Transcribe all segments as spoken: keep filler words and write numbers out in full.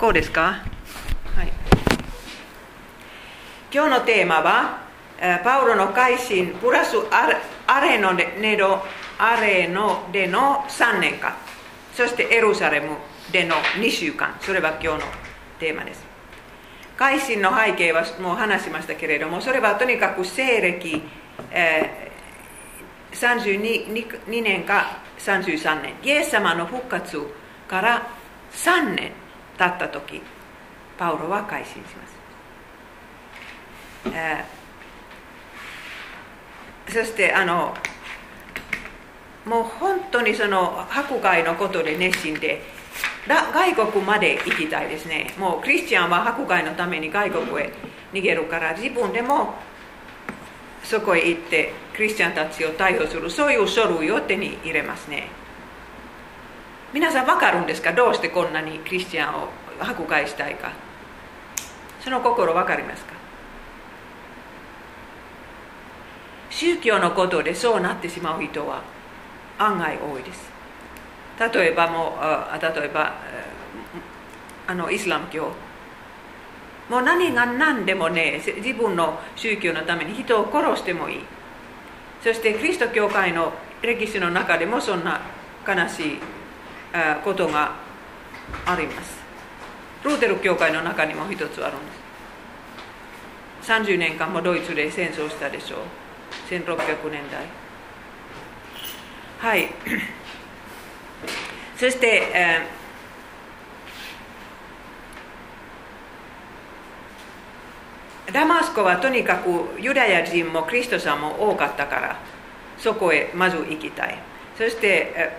こうですか、はい、今日のテーマはパウロの改心プラスアレノでのさんねんかん、そしてエルサレムでのにしゅうかん、それは今日のテーマです。改心の背景はもう話しましたけれども、それはとにかく西暦、えー、さんじゅうにねんかさんじゅうさんねん、イエス様の復活からさんねん経った時、パウロは改心します、えー、そしてあのもう本当にその迫害のことで熱心で、外国まで行きたいですね。もうクリスチャンは迫害のために外国へ逃げるから、自分でもそこへ行ってクリスチャンたちを逮捕する、そういう書類を手に入れますね。皆さん分かるんですか、どうしてこんなにクリスチャンを迫害したいか、その心分かりますか。宗教のことでそうなってしまう人は案外多いです。例えばもう例えばあのイスラム教、もう何が何でもね、自分の宗教のために人を殺してもいい。そしてキリスト教会の歴史の中でもそんな悲しいことがあります。ルーテル教会の中にも一つあるんです。さんじゅうねんかんもドイツで戦争したでしょう、せんろっぴゃくねんだい。はいそして、えー、ダマスコはとにかくユダヤ人もクリストさんも多かったから、そこへまず行きたい。そして、え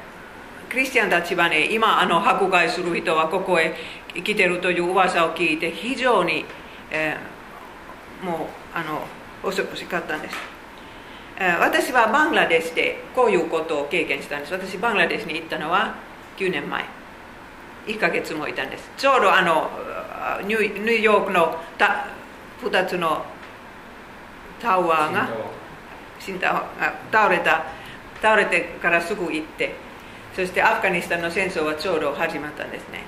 ー、クリスチャンたちはね、今あの迫害する人はここへ来てるという噂を聞いて、非常に、えー、もうあの恐ろしかったんです。えー、私はバングラデシュでこういうことを経験したんです。私バングラデシュに行ったのはきゅうねんまえ、いっかげつもいたんです。ちょうどあのニューヨークのたふたつのタワーが死んだ倒れた倒れてからすぐ行って、そしてアフガニスタンの戦争はちょうど始まったんですね。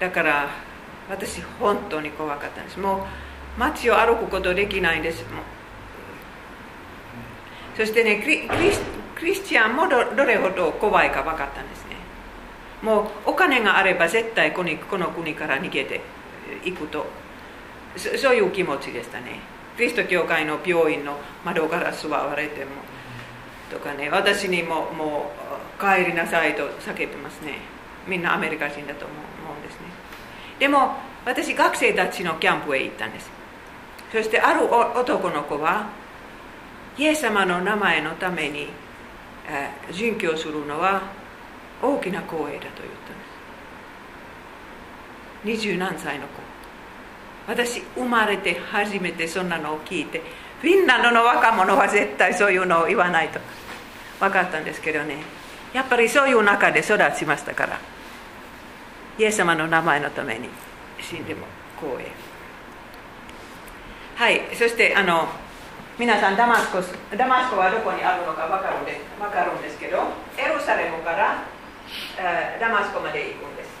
だから私本当に怖かったんです。もう街を歩くことできないんです。そしてね、クリ、クリス、クリスチャンも ど, どれほど怖いか分かったんですね。もうお金があれば絶対この国から逃げていくと、 そ, そういう気持ちでしたね。キリスト教会の病院の窓ガラスは割れてもとかね、私に も, もう帰りなさいと叫びますね。みんなアメリカ人だと思うんですね。でも私学生たちのキャンプへ行ったんです。そしてある男の子はイエス様の名前のために殉教するのは大きな光栄だと言ったんです。二十何歳の子、私生まれて初めてそんなのを聞いて、フィンランドの若者は絶対そういうのを言わないと分かったんですけどね、やっぱりそういう中で育ちましたから、イエス様の名前のために死んでも光栄。はい、そしてあの皆さんダマスコ、ダマスコはどこにあるのか分かるんで、分かるんですけど、エルサレムから、えー、ダマスコまで行くんです。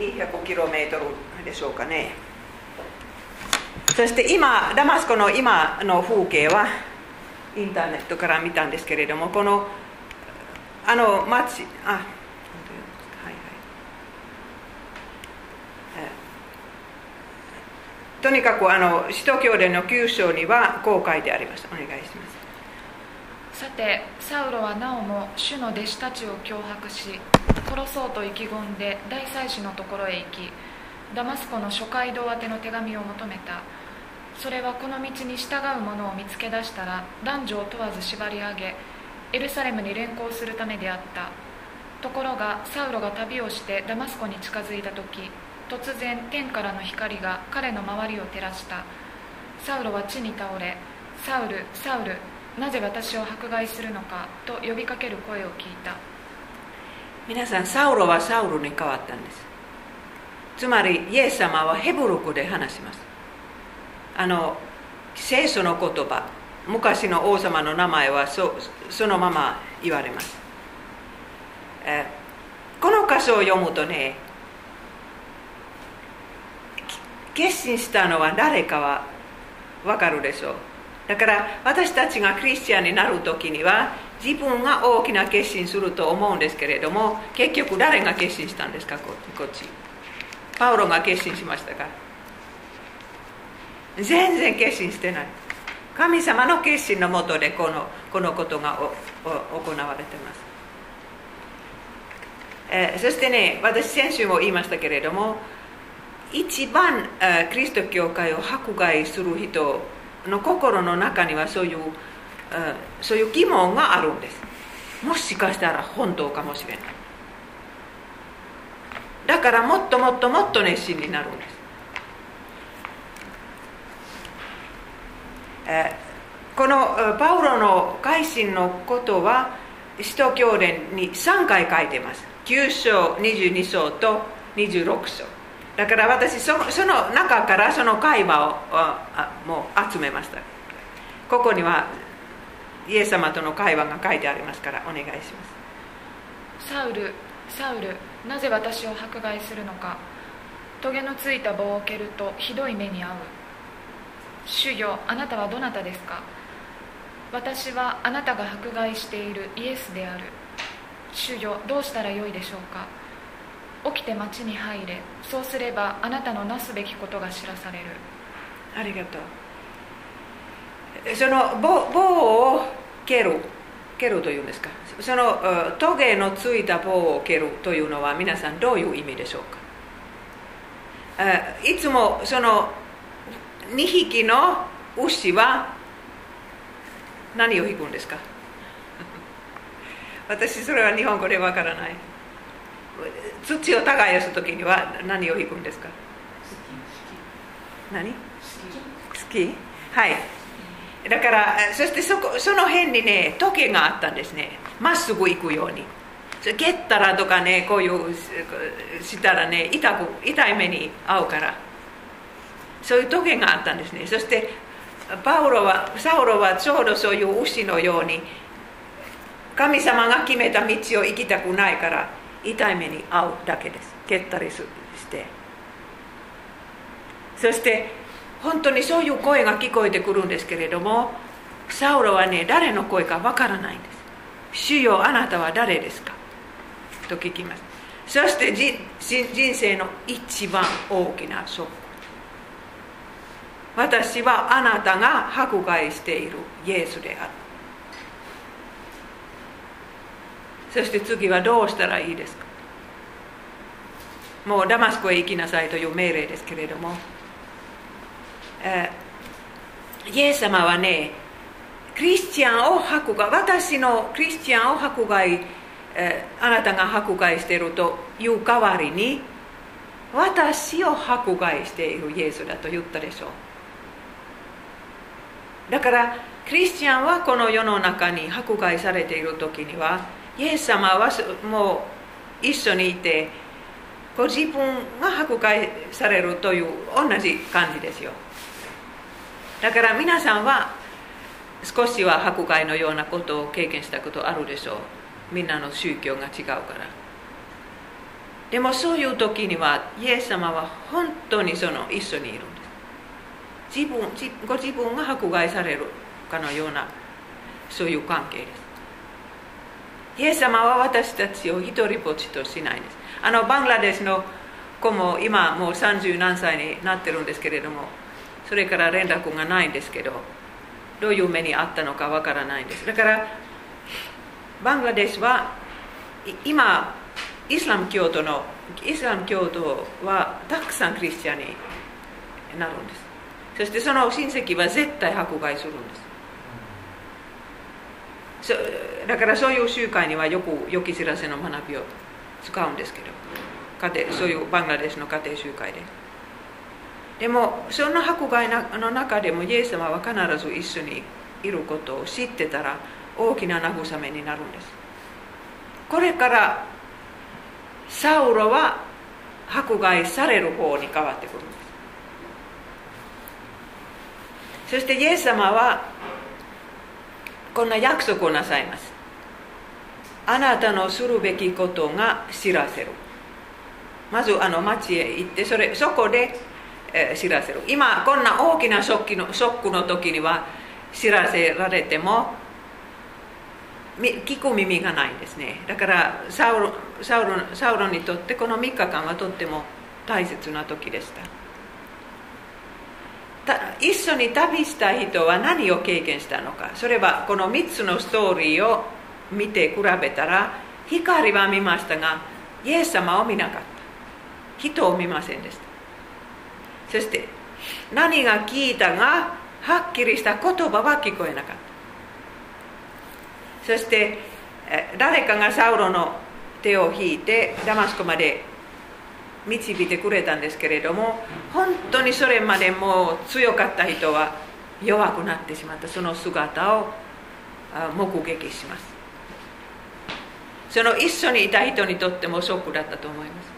にひゃくキロメートルでしょうかね。そして今、ダマスコの今の風景はインターネットから見たんですけれども、このあの街、あ、とにかくあの使徒教伝のきゅうしょうにはこう書いてありました。お願いします。さて、サウロはなおも主の弟子たちを脅迫し、殺そうと意気込んで大祭司のところへ行き、ダマスコの諸街道宛ての手紙を求めた。それはこの道に従う者を見つけ出したら、男女を問わず縛り上げ、エルサレムに連行するためであった。ところが、サウロが旅をしてダマスコに近づいたとき、突然天からの光が彼の周りを照らした。サウロは地に倒れ、サウル、サウル、なぜ私を迫害するのかと呼びかける声を聞いた。皆さん、サウロはサウルに変わったんです。つまりイエス様はヘブル語で話します。あの聖書の言葉、昔の王様の名前は そ, そのまま言われます。えこの箇所を読むとね、決心したのは誰かは分かるでしょう。だから私たちがクリスチャンになるときには自分が大きな決心すると思うんですけれども、結局誰が決心したんですか？こっちパウロが決心しましたか？全然決心してない。神様の決心のもとでこの、このことがおお行われてます、えー、そしてね、私先週も言いましたけれども、一番クリスト教会を迫害する人の心の中にはそういう、そういう疑問があるんです。もしかしたら本当かもしれない。だからもっともっともっと熱心になるんです。このパウロの改心のことは使徒教伝にさんかい書いてます。きゅう章、にじゅうに章とにじゅうろく章。だから私その、 その中からその会話をあもう集めました。ここにはイエス様との会話が書いてありますからお願いします。サウル、サウル、なぜ私を迫害するのか。トゲのついた棒を蹴るとひどい目に遭う。主よ、あなたはどなたですか。私はあなたが迫害しているイエスである。主よ、どうしたらよいでしょうか。起きて町に入れ、そうすればあなたのなすべきことが知らされる。ありがとう。その 棒, 棒を蹴る、蹴るというんですか、そのトゲのついた棒を蹴るというのは皆さんどういう意味でしょうか。いつもそのにひきの牛は何を引くんですか？私それは日本語でわからない。土を耕すときには何を引くんですか？何？スキー。はい。だからそして そ, こその辺にね時計があったんですね。まっすぐ行くように蹴ったらとかね、こういうしたらね 痛, く痛い目に遭うから、そういう時計があったんですね。そしてパウロはサウロはちょうどそういう牛のように神様が決めた道を行きたくないから痛い目に遭うだけです。蹴ったりして、そして本当にそういう声が聞こえてくるんですけれども、サウロはね誰の声かわからないんです。主よ、あなたは誰ですかと聞きます。そして人生の一番大きなショック、私はあなたが迫害しているイエスである。そして次はどうしたらいいですか。もうダマスコへ行きなさいという命令ですけれども、えー、イエス様はね、クリスチャンを迫害、私のクリスチャンを迫害、えー、あなたが迫害しているという代わりに、私を迫害しているイエスだと言ったでしょう。だからクリスチャンはこの世の中に迫害されている時には、イエス様はもう一緒にいて、ご自分が迫害されるという同じ感じですよ。だから皆さんは少しは迫害のようなことを経験したことあるでしょう。みんなの宗教が違うから。でもそういう時にはイエス様は本当にその一緒にいるんです。自分、ご自分が迫害されるかのようなそういう関係です。イエス様は私たちを一人ぼっちとしないんです。あのバングラデシュの子も今もうさんじゅう何歳になってるんですけれども、それから連絡がないんですけど、どういう目にあったのかわからないんです。だからバングラデシュは今イスラム教徒のイスラム教徒はたくさんクリスチャンになるんです。そしてその親戚は絶対迫害するんです。だからそういう集会にはよく良き知らせの学びを使うんですけど、家庭、そういうバングラデシュの家庭集会で。でもそんな迫害の中でもイエス様は必ず一緒にいることを知ってたら大きな慰めになるんです。これからサウロは迫害される方に変わってくるんです。そしてイエス様はこんな約束をなさいます。あなたのするべきことが知らせる。まずあの町へ行って そ, れそこで、えー、知らせる。今こんな大きなショック の, ショックの時には知らせられても聞く耳がないんですね。だからサウロ、サウロ、サウロにとってこのみっかかんはとっても大切な時でした。た一緒に旅した人は何を経験したのか、それはこのみっつのストーリーを見て比べたら、光は見ましたがイエス様を見なかった、人を見ませんでした。そして何が聞いたがはっきりした言葉は聞こえなかった。そして誰かがサウロの手を引いてダマスコまで導いてくれたんですけれども、本当にそれまでもう強かった人は弱くなってしまった、その姿を目撃します。その一緒にいた人にとってもショックだったと思います。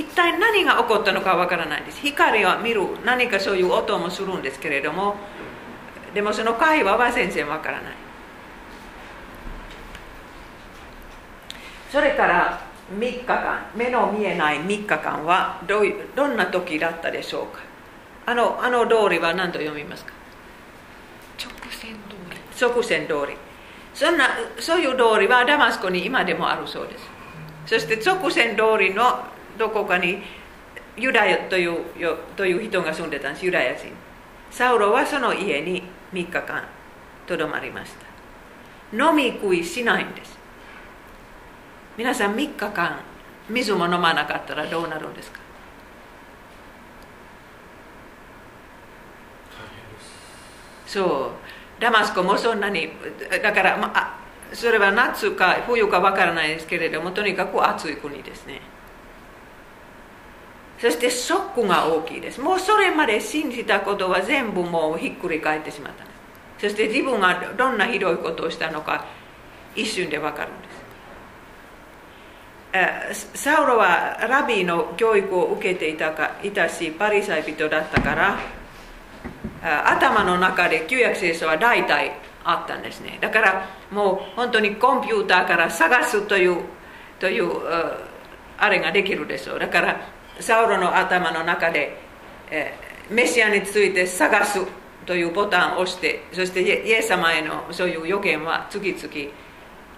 一体何が起こったのかわからないです。光は見る、何かそういう音もするんですけれども、でもその会話は全然わからない。それからみっかかん、目の見えないみっかかんは ど, うどんな時だったでしょうか。あ の, あの通りは何と読みますか。直線通り。直線通り。そ, んなそういう通りはダマスコに今でもあるそうです。そして直線通りのどこかにユダヤとい う, という人が住んでたんです、ユダヤ人。サウロはその家にみっかかんとどまりました。飲み食いしないんです。皆さんみっかかん水も飲まなかったらどうなるんですか。そう、ダマスコもそんなに、だから、まあ、それは夏か冬かわからないですけれども、とにかく暑い国ですね。そしてショックが大きいです。もうそれまで信じたことは全部もうひっくり返ってしまったんです。そして自分がどんなひどいことをしたのか一瞬でわかるんです。サウロはラビの教育を受けてい た, かいたし、パリサイ人だったから、頭の中で旧約聖書は大体あったんですね。だからもう本当にコンピューターから探すとい う, というあれができるでしょう。だからサウロの頭の中でメシアについて探すというボタンを押して、そしてイエス様へのそういう予言は次々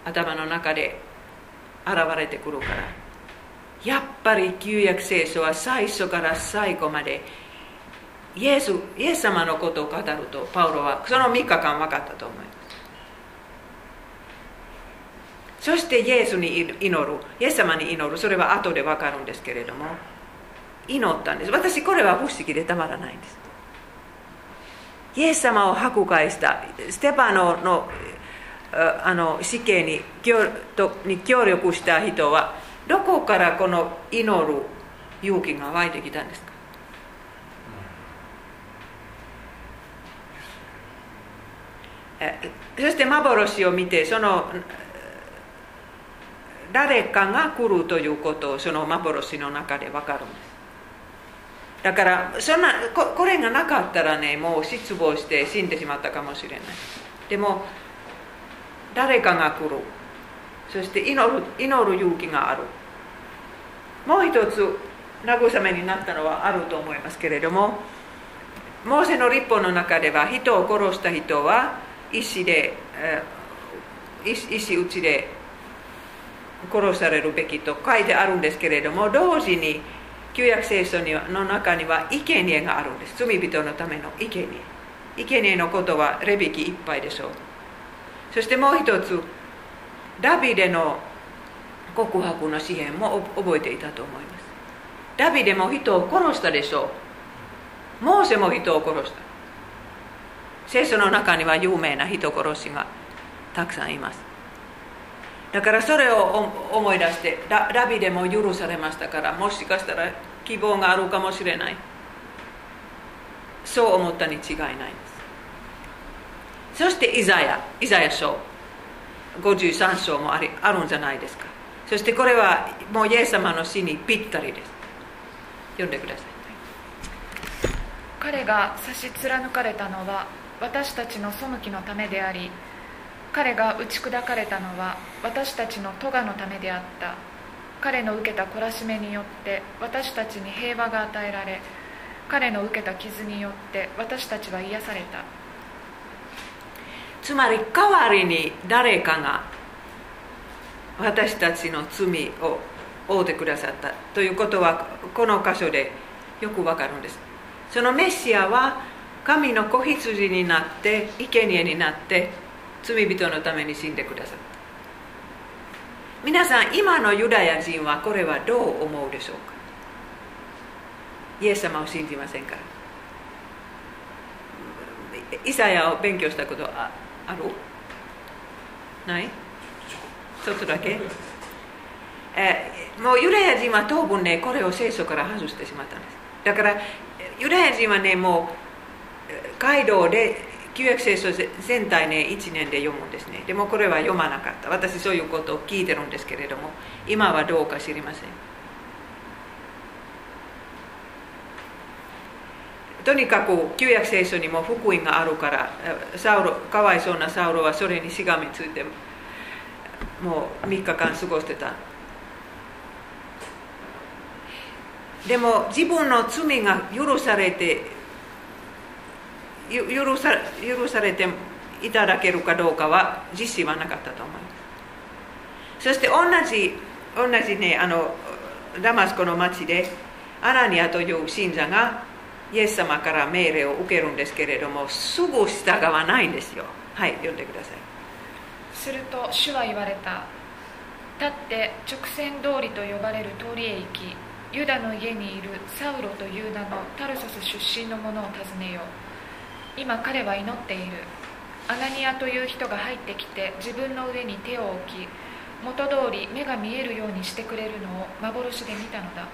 頭の中で現れてくるから、やっぱり旧約聖書は最初から最後までイエス、イエス様のことを語るとパウロはそのみっかかん分かったと思います。そしてイエスに祈る、イエス様に祈る、それは後で分かるんですけれども、祈ったんです。私これは不思議でたまらないんです。イエス様を迫害したステパノのあの死刑に協力した人はどこからこの祈る勇気が湧いてきたんですか。そして幻を見て、その誰かが来るということをその幻の中で分かるんです。だからそんな こ, これがなかったらね、もう失望して死んでしまったかもしれない。でも誰かが来る、そして祈る、祈る勇気がある。もう一つ慰めになったのはあると思いますけれども、モーセの律法の中では人を殺した人は石で、石打ちで殺されるべきと書いてあるんですけれども、同時に旧約聖書の中には生贄があるんです。罪人のための生贄。生贄のことはレビ記いっぱいでしょう。そしてもう一つ、ダビデの告白の詩篇も覚えていたと思います。ダビデも人を殺したでしょう。モーセも人を殺した。聖書の中には有名な人殺しがたくさんいます。だからそれを思い出して、ダ、ダビデも許されましたから、もしかしたら希望があるかもしれない。そう思ったに違いないんです。そしてイザヤ、イザヤ書ごじゅうさん章も あ, りあるんじゃないですか。そしてこれはもうイエス様の死にぴったりです。読んでください。彼が差し貫かれたのは私たちの背きのためであり、彼が打ち砕かれたのは私たちの咎のためであった。彼の受けた懲らしめによって私たちに平和が与えられ、彼の受けた傷によって私たちは癒された。つまり代わりに誰かが私たちの罪を負うてくださったということは、この箇所でよくわかるんです。そのメシアは神の子羊になって生贄になって罪人のために死んでくださった。皆さん、今のユダヤ人はこれはどう思うでしょうか？イエス様を信じませんから。イサヤを勉強したことある？ない？ちょっとだけ。えー、もうユダヤ人は当分ね、これを聖書から外してしまったんです。だからユダヤ人はね、もうガイドで旧約聖書全体ね、いちねんで読むんですね。でもこれは読まなかった。私そういうことを聞いてるんですけれども、今はどうか知りません。とにかく旧約聖書にも福音があるから、サウロ、かわいそうなサウロはそれにしがみついてもうみっかかん過ごしてた。でも自分の罪が許されて許さ、許されていただけるかどうかは自信はなかったと思います。そして同じ同じね、あのダマスコの町でアナニアという信者がイエス様から命令を受けるんですけれども、すぐ従わないんですよ。はい、読んでください。すると主は言われた。立って直線通りと呼ばれる通りへ行き、ユダの家にいるサウロという名のタルソス出身の者を訪ねよ。今彼は祈っている。アナニアという人が入ってきて自分の上に手を置き、元通り目が見えるようにしてくれるのを幻で見たのだ。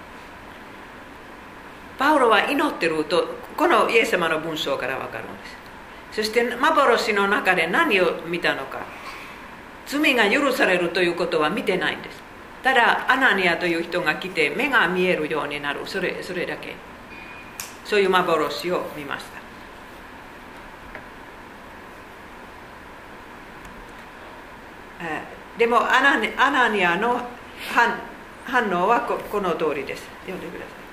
パウロは祈ってると、このイエス様の文章からわかるんです。そして幻の中で何を見たのか。罪が許されるということは見てないんです。ただアナニアという人が来て目が見えるようになる、それ、それだけ。そういう幻を見ました。でもアナニ、アナニアの反、反応は こ, この通りです。読んでください。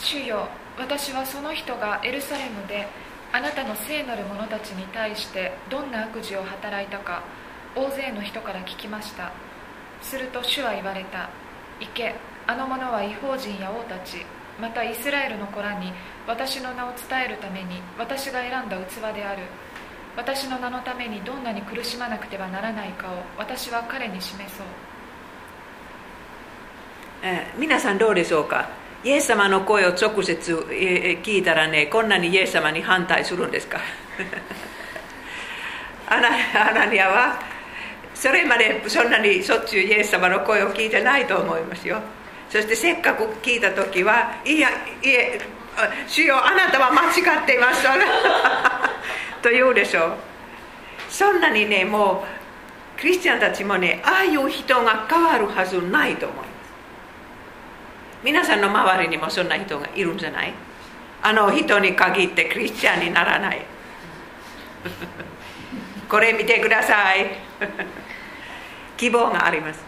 主よ、私はその人がエルサレムであなたの聖なる者たちに対してどんな悪事を働いたか大勢の人から聞きました。すると主は言われた。行け、あの者は異邦人や王たち、またイスラエルの子らに私の名を伝えるために私が選んだ器である。私の名のためにどんなに苦しまなくてはならないかを私は彼に示そう。えー、皆さんどうでしょうか？イエス様の声を直接聞いたらね、こんなにイエス様に反対するんですか？アナ、アナニアはそれまでそんなにしょっちゅうイエス様の声を聞いてないと思いますよ。そしてせっかく聞いた時は、いや、いえ、主よ、あなたは間違っていますと言うでしょう。そんなにね、もうクリスチャンたちもね、ああいう人が変わるはずないと思います。皆さんの周りにもそんな人がいるんじゃない？あの人に限ってクリスチャンにならないこれ見てください希望があります。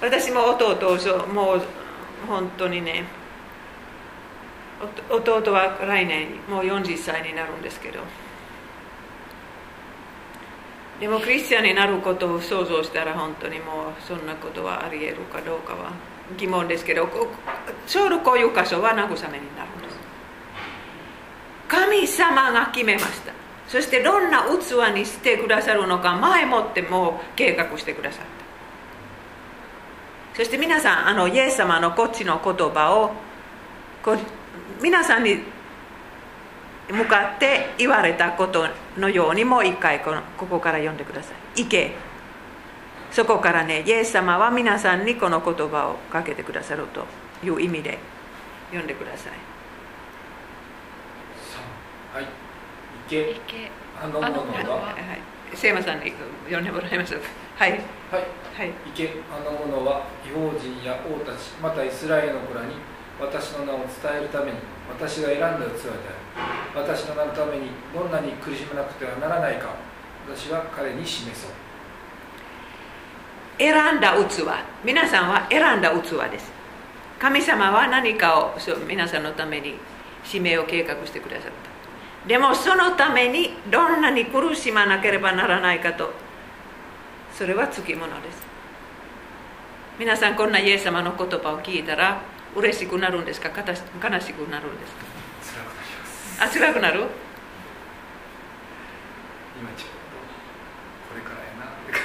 私も弟をもう本当にね、弟は来年もうよんじゅっさいになるんですけど、でもクリスチャンになることを想像したら本当にもうそんなことはありえるかどうかは疑問ですけど、ちょうどこういう箇所は慰めになるんです。神様が決めました。そしてどんな器にしてくださるのか前もってもう計画してくださった。そして皆さん、あのイエス様のこっちの言葉をこう皆さんに向かって言われたことのように、もう一回 こ, のここから読んでください。行け。そこからね、イエス様は皆さんにこの言葉をかけてくださるという意味で読んでください。さ、はい、いけ、いけ、あの者は、聖馬さんに読んでもらいましょうか。はい、はい、はい、いけ、あの者は異邦人や王たち、またイスラエルの子らに私の名を伝えるために私が選んだ器である。私の名のためにどんなに苦しまなくてはならないか、私は彼に示そう。選んだ器、皆さんは選んだ器です。神様は何かを皆さんのために使命を計画してくださった。でもそのためにどんなに苦しまなければならないかと、それはつきものです。皆さん、こんなイエス様の言葉を聞いたら嬉しくなるんですか、悲しくなるんですか。辛くなります。あ、辛くなる？今ちょっとこれか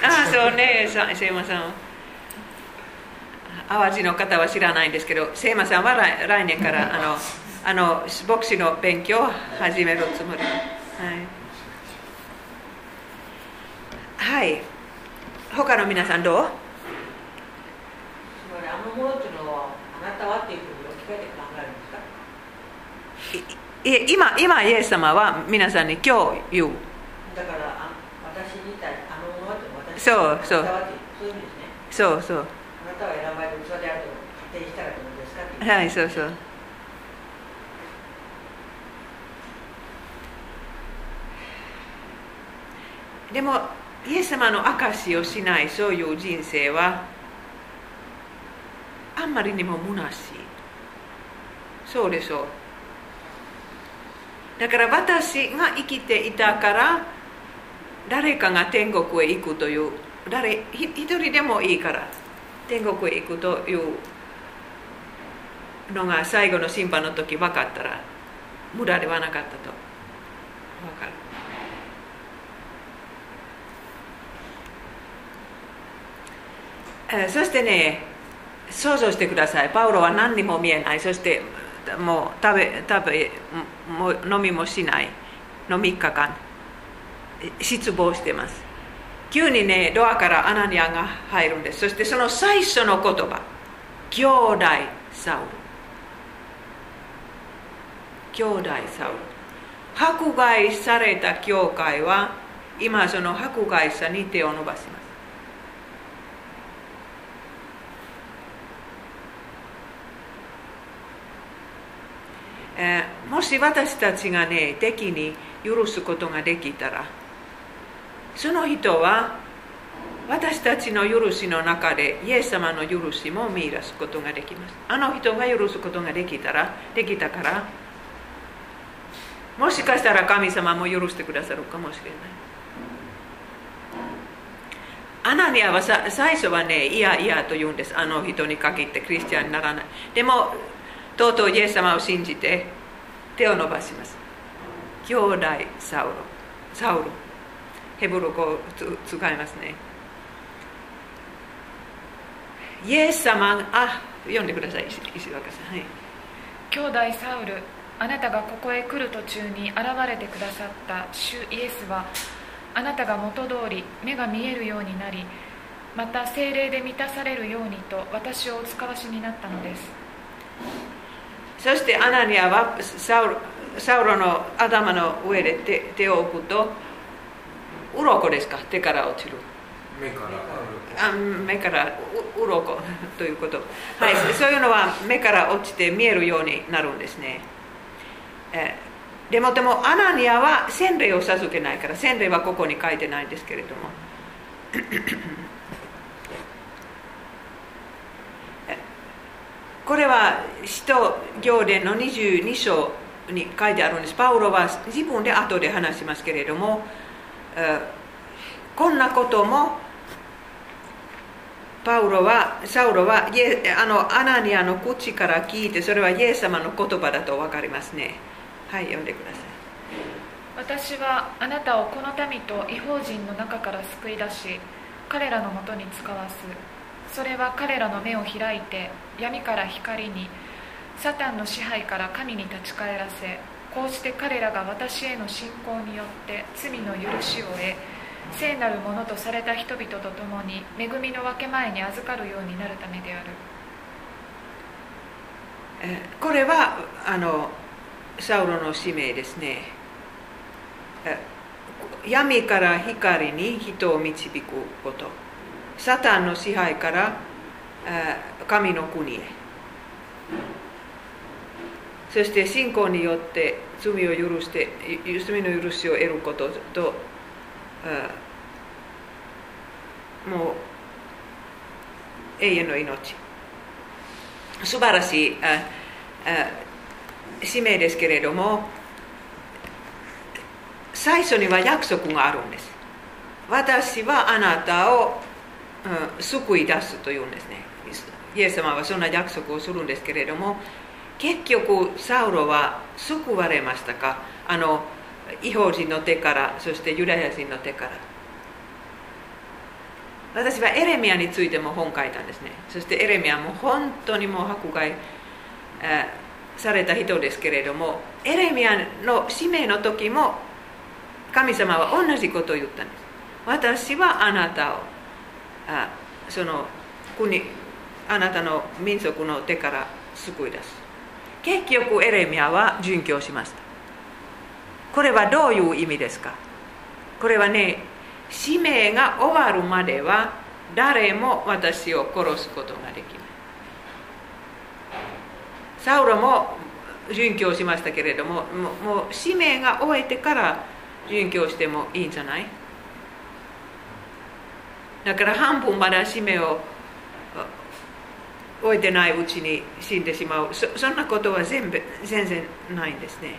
らやなって感じ。ああ、そうね、さ聖馬さん。淡路の方は知らないんですけど、聖馬さんは来、来年からあのあの牧師の勉強を始めるつもり。はい。はい、他の皆さんどう？あのものというのはあなたはっていうふうに置き換えて考えるんですか？い今今イエス様は皆さんに今日言う。だからあ私に対してあのものはというのは私に対してあなたはってそういう意味ですね。そうそう。あなたは選ばれる器であると仮定したらどうですかっていう。はい、そうそう。でもイエス様の証しをしないそういう人生は。あんまりにも虚しい。そうでしょう。だから私が生きていたから誰かが天国へ行くという、誰一人でもいいから天国へ行くというのが最後の審判の時分かったら無駄ではなかったと分かる。えそしてね、想像してください。パウロは何にも見えない。そしてもう食べ食べも飲みもしないのみっかかん失望してます。急にね、ドアからアナニアが入るんです。そしてその最初の言葉、兄弟サウル、兄弟サウル、迫害された教会は今その迫害者に手を伸ばします。えー、もし私たちがね、敵に許すことができたら、その人は私たちの許しの中でイエス様の許しも見出すことができます。あの人が許すことができたら、できたから、もしかしたら神様も許してくださるかもしれない。アナニアはさ最初はね、いやいやと言うんです。あの人に限ってクリスチャンにならない。でもとうとうイエス様を信じて手を伸ばします。兄弟サウル、サウル、ヘブル語を使いますね。イエス様、あ、読んでください、石若さん、はい。兄弟サウル、あなたがここへ来る途中に現れてくださった主イエスは、あなたが元通り目が見えるようになり、また聖霊で満たされるようにと私をお使わしになったのです。そしてアナニアはサウロ、サウロの頭の上で 手, 手を置くと、鱗ですか、手から落ちる。目から。あ、目から鱗ということ。はい、そういうのは目から落ちて見えるようになるんですね。えー、でもでもアナニアは洗礼を授けないから、洗礼はここに書いてないんですけれども。これは使徒行伝のにじゅうに章に書いてあるんです。パウロは自分で後で話しますけれども、こんなこともパウロはサウロはあのアナニアの口から聞いて、それはイエス様の言葉だと分かりますね。はい、読んでください。私はあなたをこの民と異邦人の中から救い出し、彼らのもとに使わす。それは彼らの目を開いて、闇から光に、サタンの支配から神に立ち返らせ、こうして彼らが私への信仰によって罪の許しを得、聖なるものとされた人々と共に恵みの分け前に預かるようになるためである。これはあのサウロの使命ですね。闇から光に人を導くこと、サタンの支配から神の国へ、そして信仰によって罪を許して罪の許しを得ることと、うん、もう永遠の命、素晴らしいああ使命ですけれども、最初には約束があるんです。私はあなたを、うん、救い出すというんですね。イエス様はそんな約束をするんですけれども、結局サウロは救われましたか、あの異邦人の手から、そしてユダヤ人の手から。私はエレミヤについても本を書いたんですね。そしてエレミヤも本当にもう迫害された人ですけれども、エレミヤの使命の時も神様は同じことを言ったんです。私はあなたをあその国、あなたの民族の手から救い出す。結局エレミヤは殉教しました。これはどういう意味ですか？これはね、使命が終わるまでは誰も私を殺すことができない。サウロも殉教しましたけれども、もう使命が終えてから殉教してもいいんじゃない？だから半分まだ使命を終えてないうちに死んでしまう。 そ, そんなことは 全, 部全然ないんですね。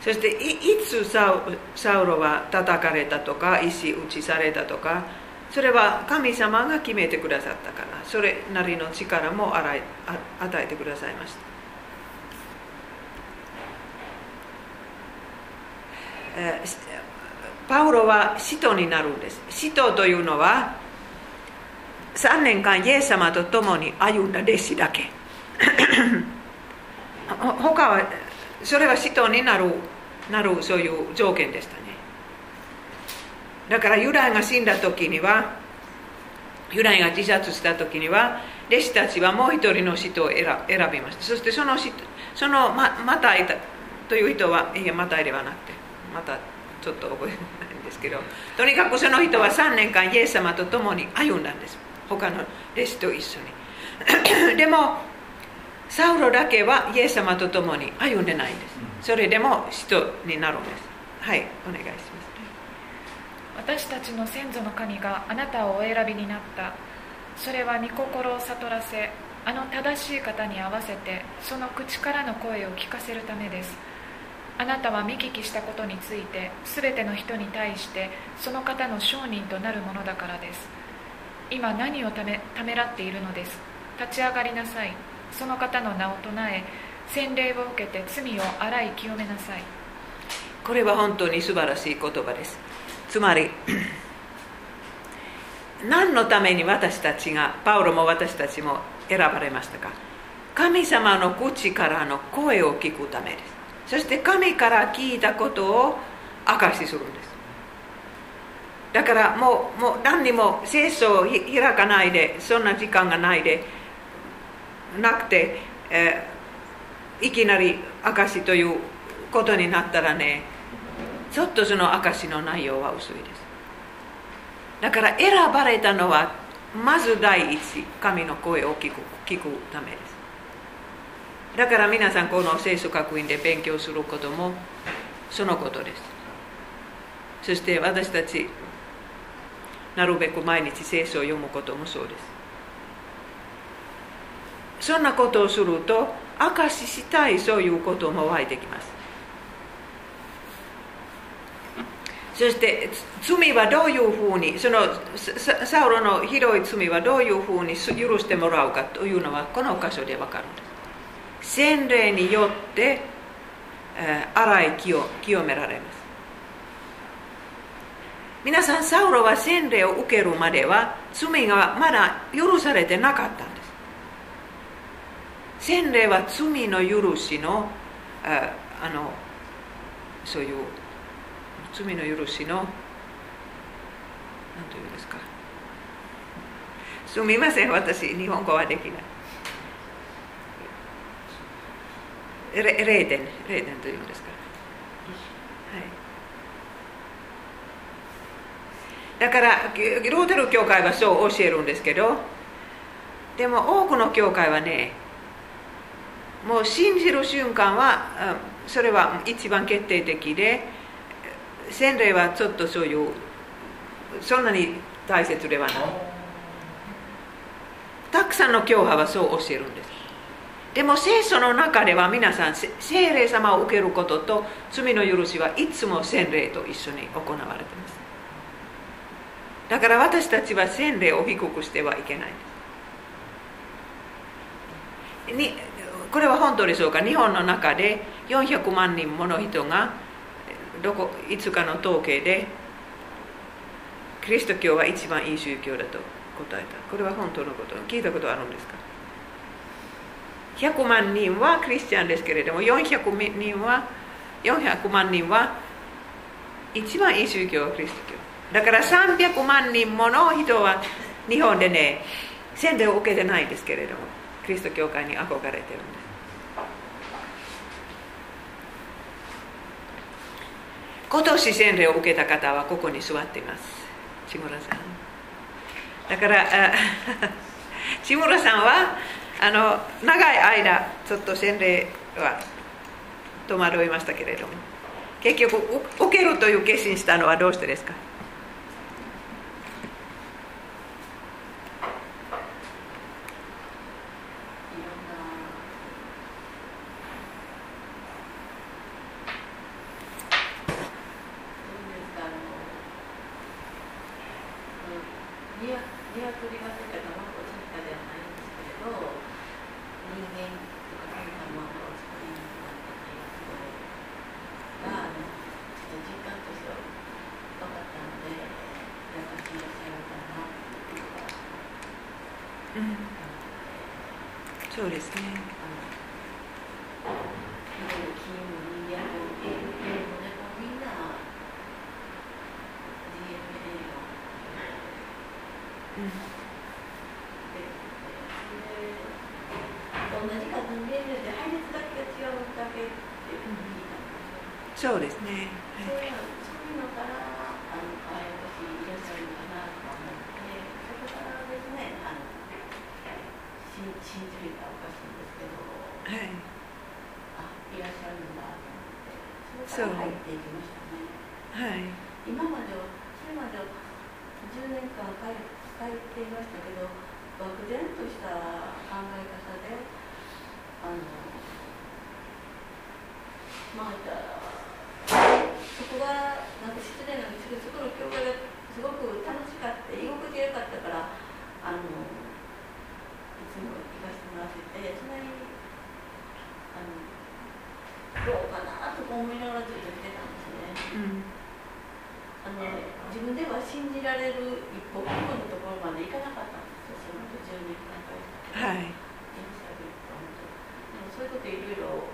そして い, いつサ ウ, サウロは叩かれたとか石打ちされたとか、それは神様が決めてくださったから、それなりの力も与えてくださいました。えーパウロは使徒になるんです。使徒というのはさんねんかんイエス様と共に歩んだ弟子だけ。他はそれは使徒になる、なるそういう条件でしたね。だからユダヤが死んだ時には、ユダヤが自殺した時には、弟子たちはもう一人の使徒を選びました。そしてその使徒、そのマタイという人は、いやマタイではなくて、またちょっと覚えないんですけど、とにかくその人はさんねんかんイエス様と共に歩んだんです。他の弟子と一緒に。でもサウロだけはイエス様と共に歩んでないんです。それでも使徒になるんです。はい、お願いします。私たちの先祖の神があなたをお選びになった、それは御心を悟らせ、あの正しい方に合わせてその口からの声を聞かせるためです。あなたは見聞きしたことについてすべての人に対してその方の証人となるものだからです。今何をため、ためらっているのです。立ち上がりなさい、その方の名を唱え、洗礼を受けて罪を洗い清めなさい。これは本当に素晴らしい言葉です。つまり何のために私たちが、パウロも私たちも選ばれましたか？神様の口からの声を聞くためです。そして神から聞いたことを証しするんです。だからも う, もう何にも聖書を開かないで、そんな時間がないでなくて、えー、いきなり証しということになったらね、ちょっとその証しの内容は薄いです。だから選ばれたのはまず第一、神の声を聞 く, 聞くためです。だから皆さん、この聖書学院で勉強することもそのことです。そして私たち、なるべく毎日聖書を読むこともそうです。そんなことをすると証ししたい、そういうことも湧いてきます。そして罪はどういうふうに、そのサウロのひどい罪はどういうふうに許してもらうかというのは、この箇所でわかるんです。洗礼によって、えー、洗い清、清められます。皆さん、サウロは洗礼を受けるまでは罪がまだ許されてなかったんです。洗礼は罪の許しの、あ、あのそういう罪の許しの、なんというんですか、すみません、私日本語はできない。れいてん、れいてんというんですか、はい、だからルーテル教会はそう教えるんですけど、でも多くの教会はね、もう信じる瞬間はそれは一番決定的で、洗礼はちょっとそういうそんなに大切ではない。たくさんの教派はそう教えるんです。でも聖書の中では皆さん、聖霊様を受けることと罪の許しはいつも洗礼と一緒に行われています。だから私たちは洗礼を低くしてはいけないですに。これは本当でしょうか。日本の中でよんひゃくまんにんもの人がどこいつかの統計でキリスト教は一番いい宗教だと答えた。これは本当のこと。聞いたことあるんですか。ひゃくまんにんはクリスチャンですけれども、よんひゃく, 人はよんひゃくまんにんは一番いい宗教はクリスト教だから、さんびゃくまんにんもの人は日本でね、洗礼を受けてないですけれどもキリスト教会に憧れてるんです。今年洗礼を受けた方はここに座っています、千村さんだから千村さんはあの長い間ちょっと洗礼は戸惑いましたけれども、結局受けるという決心したのはどうしてですか。そうですね。そうですね。はい。そう、はい、今まではそれまではじゅうねんかん帰っていましたけど、漠然とした考え方であのまあそこがなんか失礼なんですけど、そこの教会がすごく楽しかった、居心地よかったからあのいつも行かせてもらってて、そんなにあのどうかなと思いながらずっと来てたんですね、うん、あの自分では信じられる一歩一歩のところまでいかなかったんですよ、その途中に何回かインタビューとか、でもそういうこといろいろ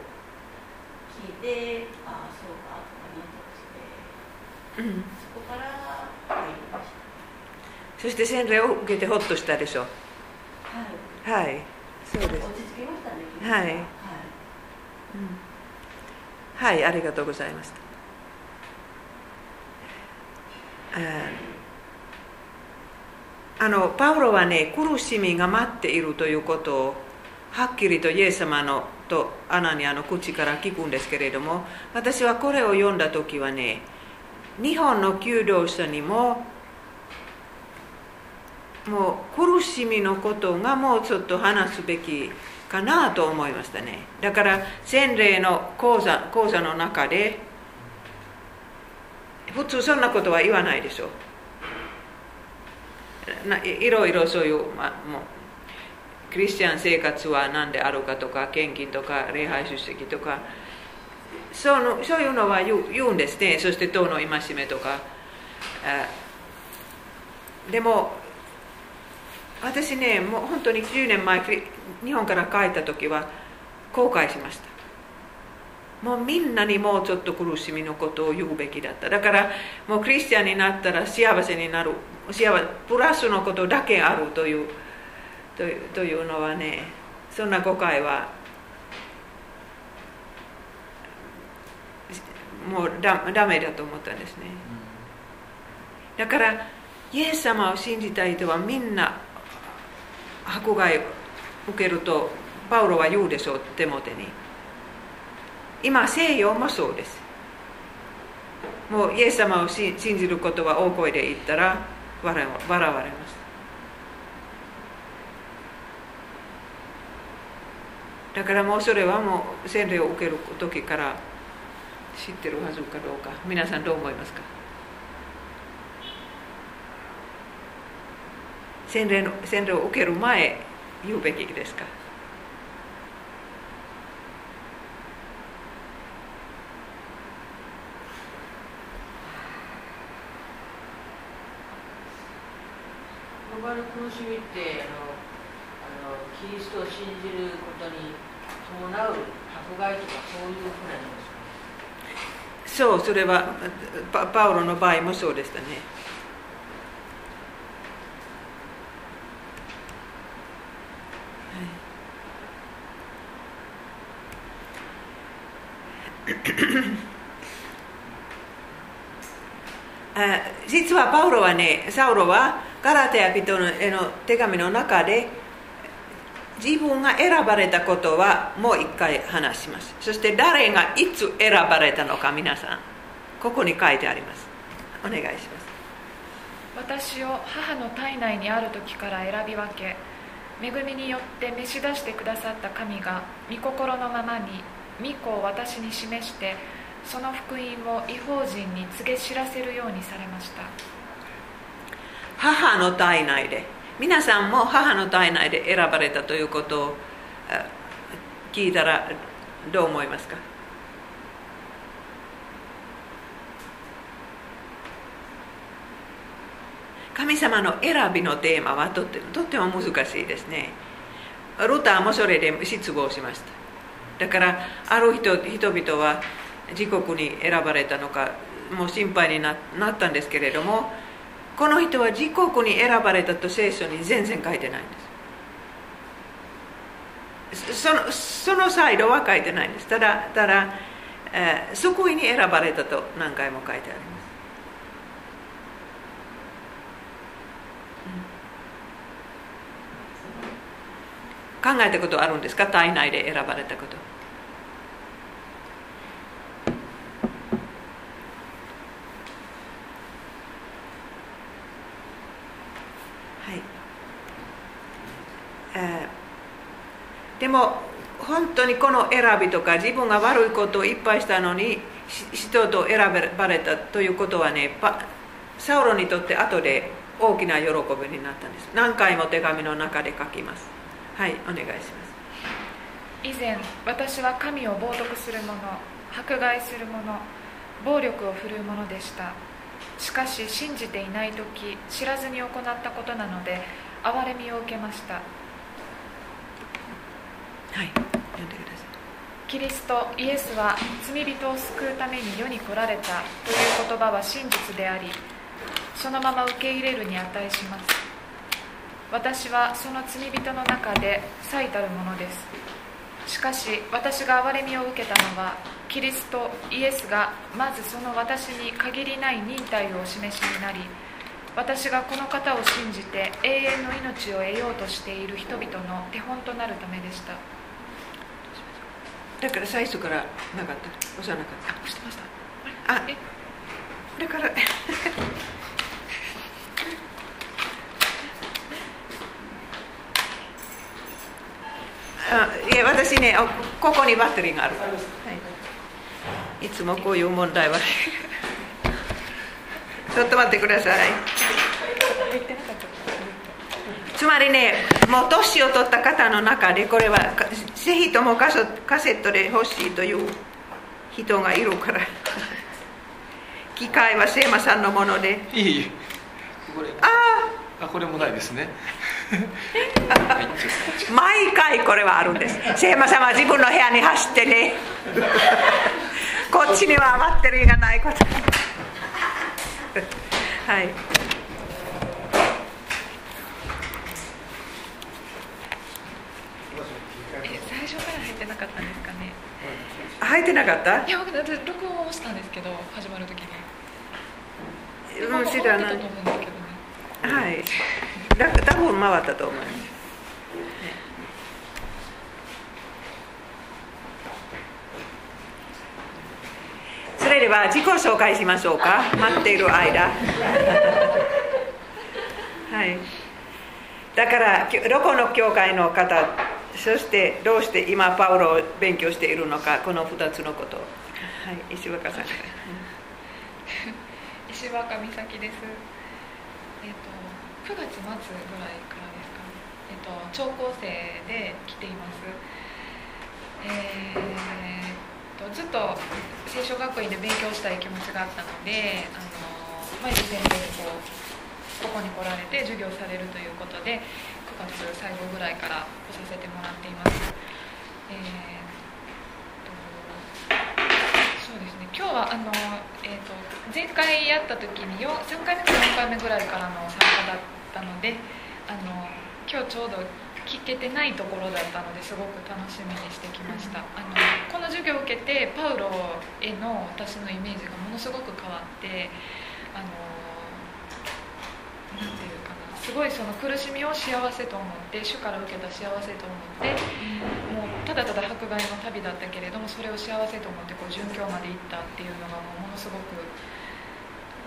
聞いて、ああそうかとか納得して、うん、そこから入りました。そして洗礼を受けてホッとしたでしょ。はい、はい、そうです。落ち着きましたね。はい、はい、うん、はい、ありがとうございました。あのパウロはね、苦しみが待っているということをはっきりとイエス様のとアナニアの口から聞くんですけれども、私はこれを読んだ時はね、日本の求道者にももう苦しみのことがもうちょっと話すべきかなと思いましたね。だから洗礼の講座、講座の中で普通そんなことは言わないでしょう。いろいろそういう、ま、もうクリスチャン生活は何であるかとか、献金とか礼拝出席とか、そのそういうのは言う、言うんですね。そして党の戒めとか。でも私ね、もう本当にじゅうねんまえ日本から帰った時は後悔しました。もうみんなにもうちょっと苦しみのことを言うべきだった。だからもうクリスチャンになったら幸せになる、幸せプラスのことだけあるという、という、というのはね、そんな誤解はもうダメだと思ったんですね。だからイエス様を信じた人はみんな迫害を受けるとパウロは言うでしょう、テモテに。今、西洋もそうです。もうイエス様を信じることは大声で言ったら笑われます。だからもうそれはもう洗礼を受ける時から知ってるはずかどうか、皆さんどう思いますか？洗礼の、洗礼を受ける前言うべきですか？ローマの苦しみってあのあのキリストを信じることに伴う迫害とかそういうふうなんですか？そう、それはパ、パウロの場合もそうでしたね。はい、あ、実はパウロはね、サウロはガラテヤ人への手紙の中で自分が選ばれたことはもう一回話します。そして誰がいつ選ばれたのか、皆さんここに書いてあります。お願いします。私を母の胎内にある時から選び分け、恵みによって召し出してくださった神が御心のままに御子を私に示して、その福音を異邦人に告げ知らせるようにされました。母の胎内で、皆さんも母の胎内で選ばれたということを聞いたらどう思いますか？神様の選びのテーマはとって、とっても難しいですね。ルターもそれで失望しました。だからある人、人々は自国に選ばれたのかもう心配になったんですけれども、この人は自国に選ばれたと聖書に全然書いてないんです。その、そのサイドは書いてないんです。ただ、ただ、えー、救いに選ばれたと何回も書いてあります。うん、考えたことあるんですか？体内で選ばれたこと。でも本当にこの選びとか、自分が悪いことをいっぱいしたのに人と選ばれたということはね、サウロにとって後で大きな喜びになったんです。何回も手紙の中で書きます。はい、お願いします。以前、私は神を冒涜する者、迫害する者、暴力を振るう者でした。しかし信じていない時、知らずに行ったことなので憐れみを受けました。はい、読んでください。キリストイエスは罪人を救うために世に来られたという言葉は真実であり、そのまま受け入れるに値します。私はその罪人の中で最たるものです。しかし私が憐れみを受けたのは、キリストイエスがまずその私に限りない忍耐をお示しになり、私がこの方を信じて永遠の命を得ようとしている人々の手本となるためでした。だから最初からなかった。押さなかった。押してました。あ、え、だからあ、いや、私ね、ここにバッテリーがある。はい。いつもこういう問題はちょっと待ってください。つまりね、もう年を取った方の中で、これはぜひともカセットで欲しいという人がいるから、機械はセーマさんのもので。いい、これ、ああ、これもないですね。毎回これはあるんです。セーマさんは自分の部屋に走ってね。こっちにはバッテリーがないこと。はい。最初から入ってなかったんですかね。入ってなかった？いや、僕だって録音をしたんですけど、始まるときに。もう知らない。はい。多分回ったと思います。は自己紹介しましょうか、待っている間はい。だからロコの教会の方、そしてどうして今パウロを勉強しているのか、このふたつのこと、はい、石若さん石若美咲です、えっと、くがつ末ぐらいからですかね、えっと、聴講生で来ています。えーずっと聖書学院で勉強したい気持ちがあったので、あの毎日先生にこうここに来られて授業されるということで、くがつ最後ぐらいから来させてもらっています。えー、そうですね。今日はあの、えー、と前回やった時にさんかいめかよんかいめぐらいからの参加だったので、あの今日ちょうど聞けてないところだったのですごく楽しみにしてきました。あのこの授業を受けてパウロへの私のイメージがものすごく変わって、あのなんていうかな、すごいその苦しみを幸せと思って、主から受けた幸せと思って、もうただただ迫害の旅だったけれども、それを幸せと思ってこう殉教まで行ったっていうのがもうものすごく、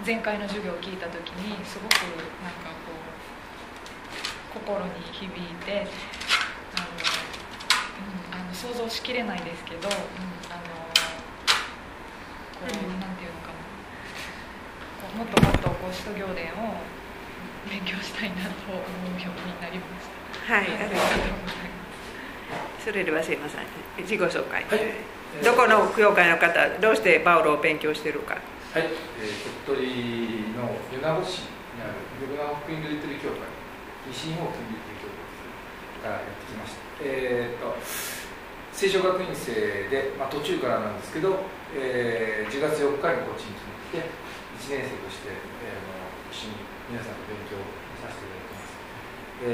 前回の授業を聞いた時にすごくなんかこう心に響いて、あの、うん、あの想像しきれないですけど、うん、あのこう、うん、なんていうのかな、こうもっともっとこう使徒行伝を勉強したいなと思うようになりました。はい、ありがとうございます。それではすいません、自己紹介。はい、どこの教会の方、どうしてパウロを勉強しているか。はい、えー、鳥取の米子市にある米子福音ルートリ教会。西日本研究教会からやってきました。えー、と聖書学院生で、まあ、途中からなんですけど、えー、じゅうがつよっかにこっちに来ていちねん生として、えー、の一緒に皆さんと勉強させていただ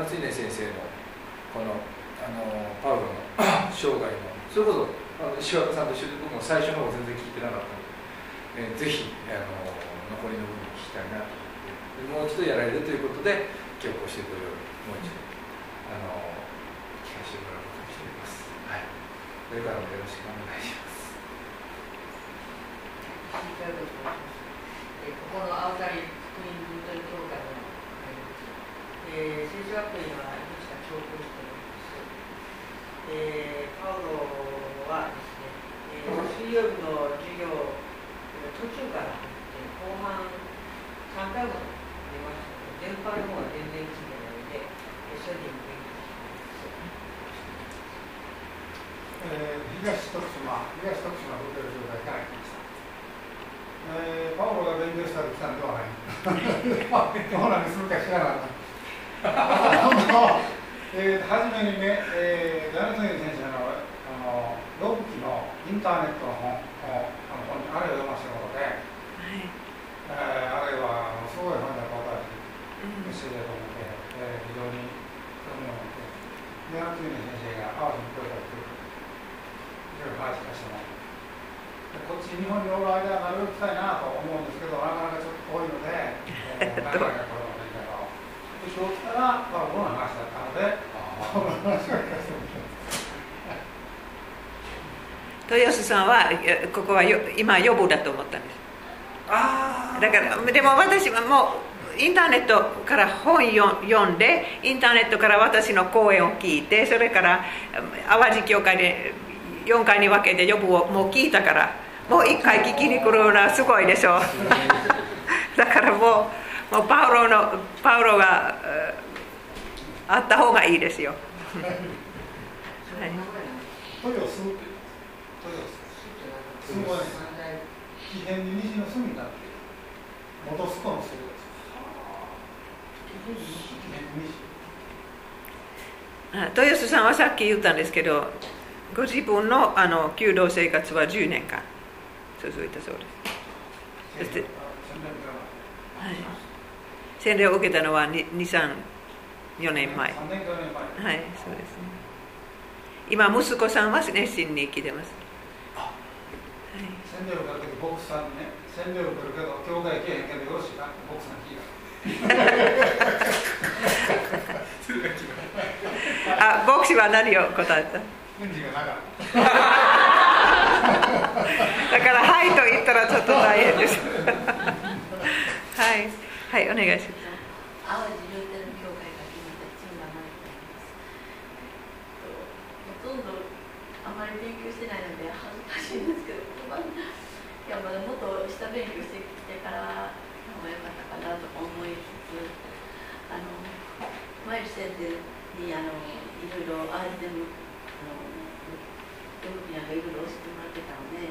いてます。えー、柳津稲先生のこの、あのパウロの生涯の、それこそ石若さんと一緒で僕も最初の方全然聞いてなかったので、えー、ぜひあの残りの部分聞きたいなと。もう一度やられるということで、今日こうしてご用意、もう一度、あの聞かせてもらうことにしています。はい。これからもよろしくお願いします。ありがとうございます。えー、ここの青谷福音文化協会のえー、聖書学院はどうした教科書となります。えー、パウロはですね、えー、水曜日の授業途中から、えー、後半さんかいも出ましたので、全般の方は全然違うので、一緒に勉強しています。えー、東徳島、東徳島ホテル協会から来ました。えー、パウロが勉強したら来たんではない。どうなんにするか知らなかった。えー、初めにね、えー、ダマスコ先生の読記のインターネットの本を、あれを読ませてもらって、えー、あれはすごいファンな方に教えてもらって、えー、非常に興味を持って、で、あつい先生が合わせに来るからということで、いろいろ話しました。こっち日本におる間はなるべくしたいなと思うんですけど、なかなかちょっと遠いので、えー、何がこれをね、だろうで、今日来たら、まあ、この話だったので、この話を聞かせてもらいます。豊洲さんは、ここはよ今、予防だと思ったんです。あだからでも私はもうインターネットから本読んで、インターネットから私の講演を聞いて、それから淡路教会でよんかいに分けて呼ぶをもう聞いたから、もういっかい聞きに来るのはすごいでしょうだからもう、もうパウロのパウロがあった方がいいですよ、はい、すごい異変に虹の隅になって戻すとのするです。豊洲さんはさっき言ったんですけど、ご自分のあの弓道生活はじゅうねんかん続いたそうです。そして洗礼を受けたのはに、さん、よねんまえ。はい、そうですね。今息子さんは熱心に来てます。洗礼を受けるけど、ボクさんにね、洗礼を受けるけど、教会行けへんけど、よろしいかって、ボクさん聞いた。あ、牧師は何を答えた？返事がなかった。だからはいと言ったらちょっと大変ですはいはい、お願いします。淡路ルーテル教会が決めたチームがないと思います。ほとんどあまり勉強してないので恥ずかしいんですけど、まあ、いやまだもっと下勉強してきてからもよかったかなとか思いつつ、あのマイル先生にあのいろいろあれでもドルピアがいろいろ教えてもらってたので、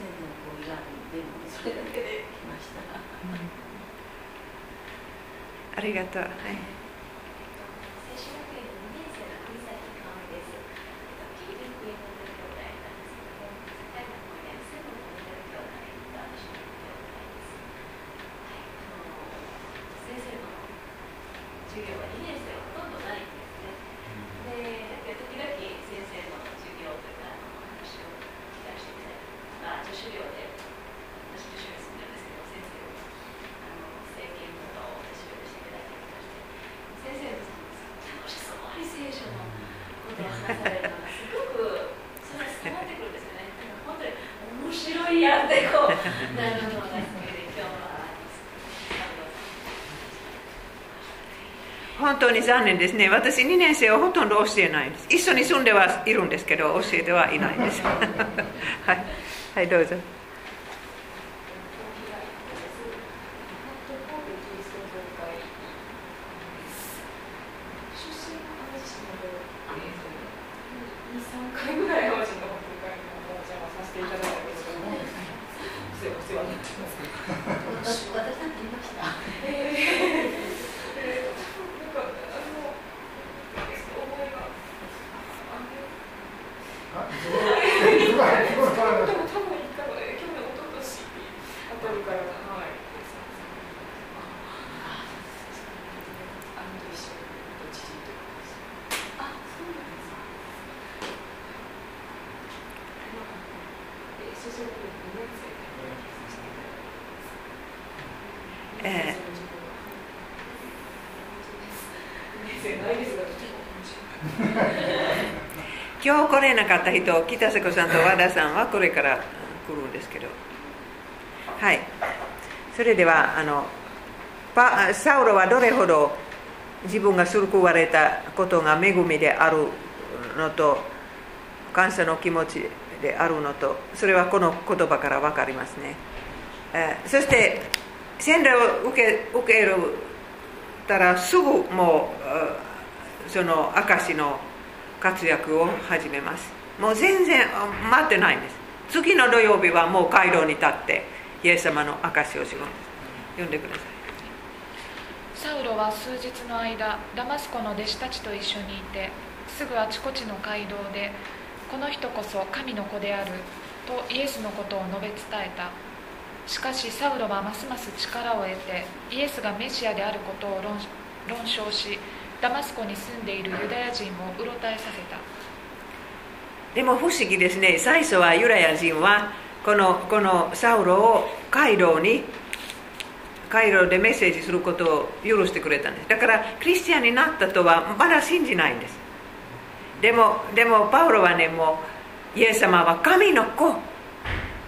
先生の講義があるのでそれだけで来ました。うんありがとう。はい。聖書学園のにねん生の神崎香織です。キリビンクインのルーテル教会なんですけども、世界のこれ、エルサレムのルーテル教会とダマスコのルーテル教会です。はい、あの先生の授業はにねん生はほとんどないんですね。で、時々先生の授業とかの話を聞かせていただいて、まあ、助手料で、私助手料するんですけど、先生は。先生の楽しそうに聖書のことを話されるのがすごくそれが伝わってくるんですよね。なんか本当に面白いやってこうなるのが好きで、今日は本当に残念ですね。私にねん生はほとんど教えないです。一緒に住んではいるんですけど教えてはいないですはい、はい、どうぞ。今日来れなかった人、北瀬子さんと和田さんはこれから来るんですけど、はい。それではあのパサウロはどれほど自分が救われたことが恵みであるのと感謝の気持ちであるのと、それはこの言葉から分かりますね。そして洗礼を受け、受けるたらすぐもうその証の活躍を始めます。もう全然待ってないんです。次の土曜日はもう街道に立ってイエス様の証をします。読んでください。サウロは数日の間ダマスコの弟子たちと一緒にいて、すぐあちこちの街道でこの人こそ神の子であるとイエスのことを述べ伝えた。しかしサウロはますます力を得てイエスがメシアであることを論証し、ダマスコに住んでいるユダヤ人をうろたえさせた。でも不思議ですね。最初はユダヤ人はこの、このサウロをカイロにカイロでメッセージすることを許してくれたんです。だからクリスチャンになったとはまだ信じないんです。でも、でもパウロはね、もうイエス様は神の子、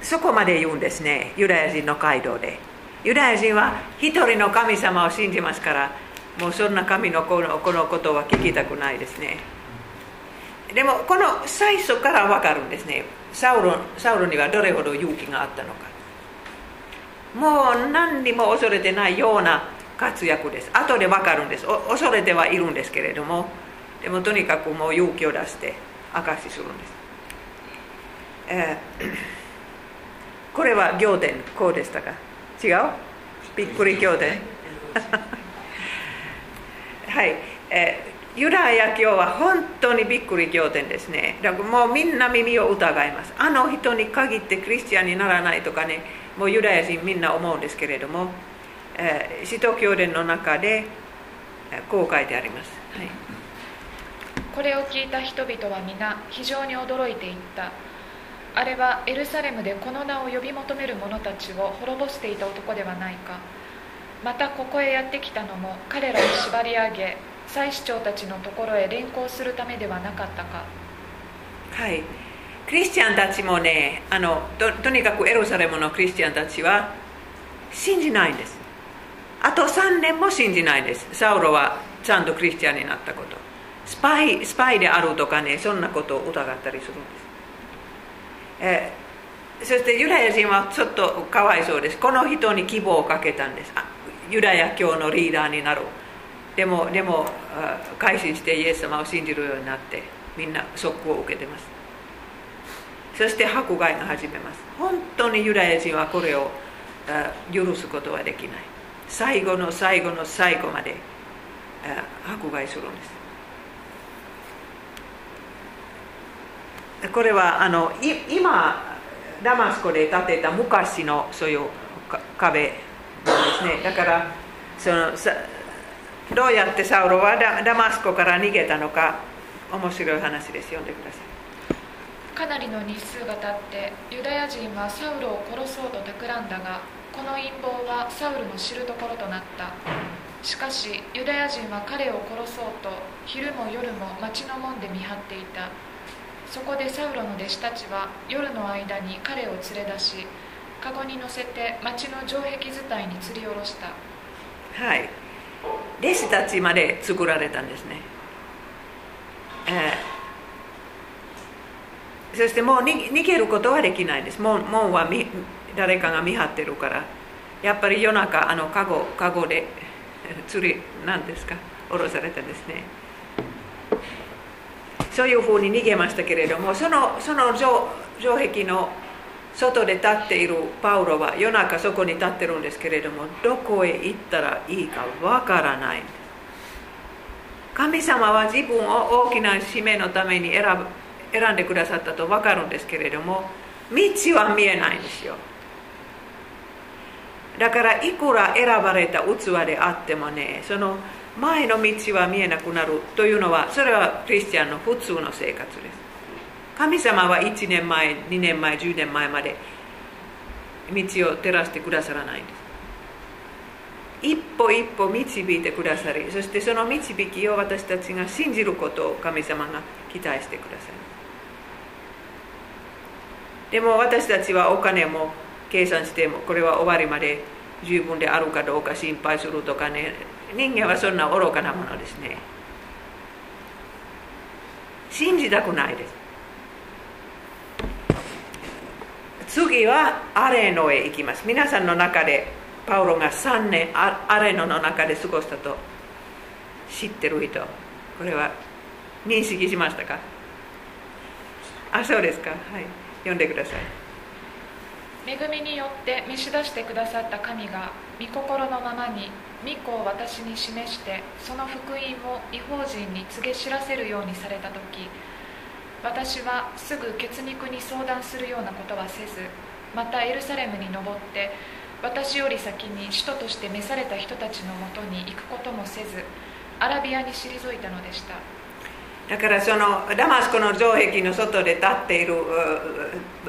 そこまで言うんですね。ユダヤ人のカイロで、ユダヤ人は一人の神様を信じますから、もうそんな神の子のこのことは聞きたくないですね。でもこの最初から分かるんですね。サウロ、サウロにはどれほど勇気があったのか。もう何にも恐れてないような活躍です。後で分かるんです。恐れてはいるんですけれども、でもとにかくもう勇気を出して証しするんです。えー、これは行伝こうでしたか。違うびっくり行伝はい、えー、ユダヤ教は本当にびっくり仰天ですね。だからもうみんな耳を疑います。あの人に限ってクリスチャンにならないとかね、もうユダヤ人みんな思うんですけれども、えー、使徒教典の中でこう書いてあります、はい。これを聞いた人々は皆非常に驚いていった。あれはエルサレムでこの名を呼び求める者たちを滅ぼしていた男ではないか。またここへやってきたのも彼らを縛り上げ祭司長たちのところへ連行するためではなかったか。はい、クリスチャンたちもね、あの と, とにかくエルサレムのクリスチャンたちは信じないんです。あとさんねんも信じないんです。サウロはちゃんとクリスチャンになったこと、スパイスパイであるとかね、そんなことを疑ったりするんです。えー、そしてユダヤ人はちょっとかわいそうです。この人に希望をかけたんです。あ、ユダヤ教のリーダーになろう。でもでも改心してイエス様を信じるようになって、みんなショックを受けてます。そして迫害が始めます。本当にユダヤ人はこれを許すことはできない。最後の最後の最後まで迫害するんです。これはあの今ダマスコで建てた昔のそういう壁なんですね。だからそのさどうやってサウロは ダ, ダマスコから逃げたのか、面白い話です。読んでください。かなりの日数が経ってユダヤ人はサウロを殺そうと企んだが、この陰謀はサウルの知るところとなった。しかしユダヤ人は彼を殺そうと昼も夜も町の門で見張っていた。そこでサウロの弟子たちは夜の間に彼を連れ出し、カゴに乗せて町の城壁伝いに吊り下ろした。はい、弟子たちまで作られたんですね。えー、そしてもう逃げることはできないです。門は見誰かが見張ってるから、やっぱり夜中あのカゴカゴで釣りなんですか下ろされたんですね。そういうふうに逃げましたけれども、そのその城壁の外で立っているパウロは夜中そこに立ってるんですけれども、どこへ行ったらいいかわからない。神様は自分を大きな使命のために選ぶ選んでくださったと分かるんですけれども、道は見えないんですよ。だからいくら選ばれた器であってもね、その前の道は見えなくなるというのは、それはクリスチャンの普通の生活です。神様はいちねんまえ、にねんまえ、じゅうねんまえまで道を照らしてくださらないんです。一歩一歩導いてくださり、そしてその導きを私たちが信じることを神様が期待してください。でも私たちはお金も計算しても、これは終わりまで十分であるかどうか心配するとかね、人間はそんな愚かなものですね。信じたくないです。次はアレノへ行きます。皆さんの中でパウロがさんねんアレノの中で過ごしたと知ってる人、これは認識しましたか？あ、そうですか。はい、読んでください。恵みによって召し出してくださった神が御心のままに御子を私に示して、その福音を異邦人に告げ知らせるようにされた時、私はすぐ血肉に相談するようなことはせず、またエルサレムに登って私より先に使徒として召された人たちのもとに行くこともせず、アラビアに退いたのでした。だからそのダマスコの城壁の外で立っている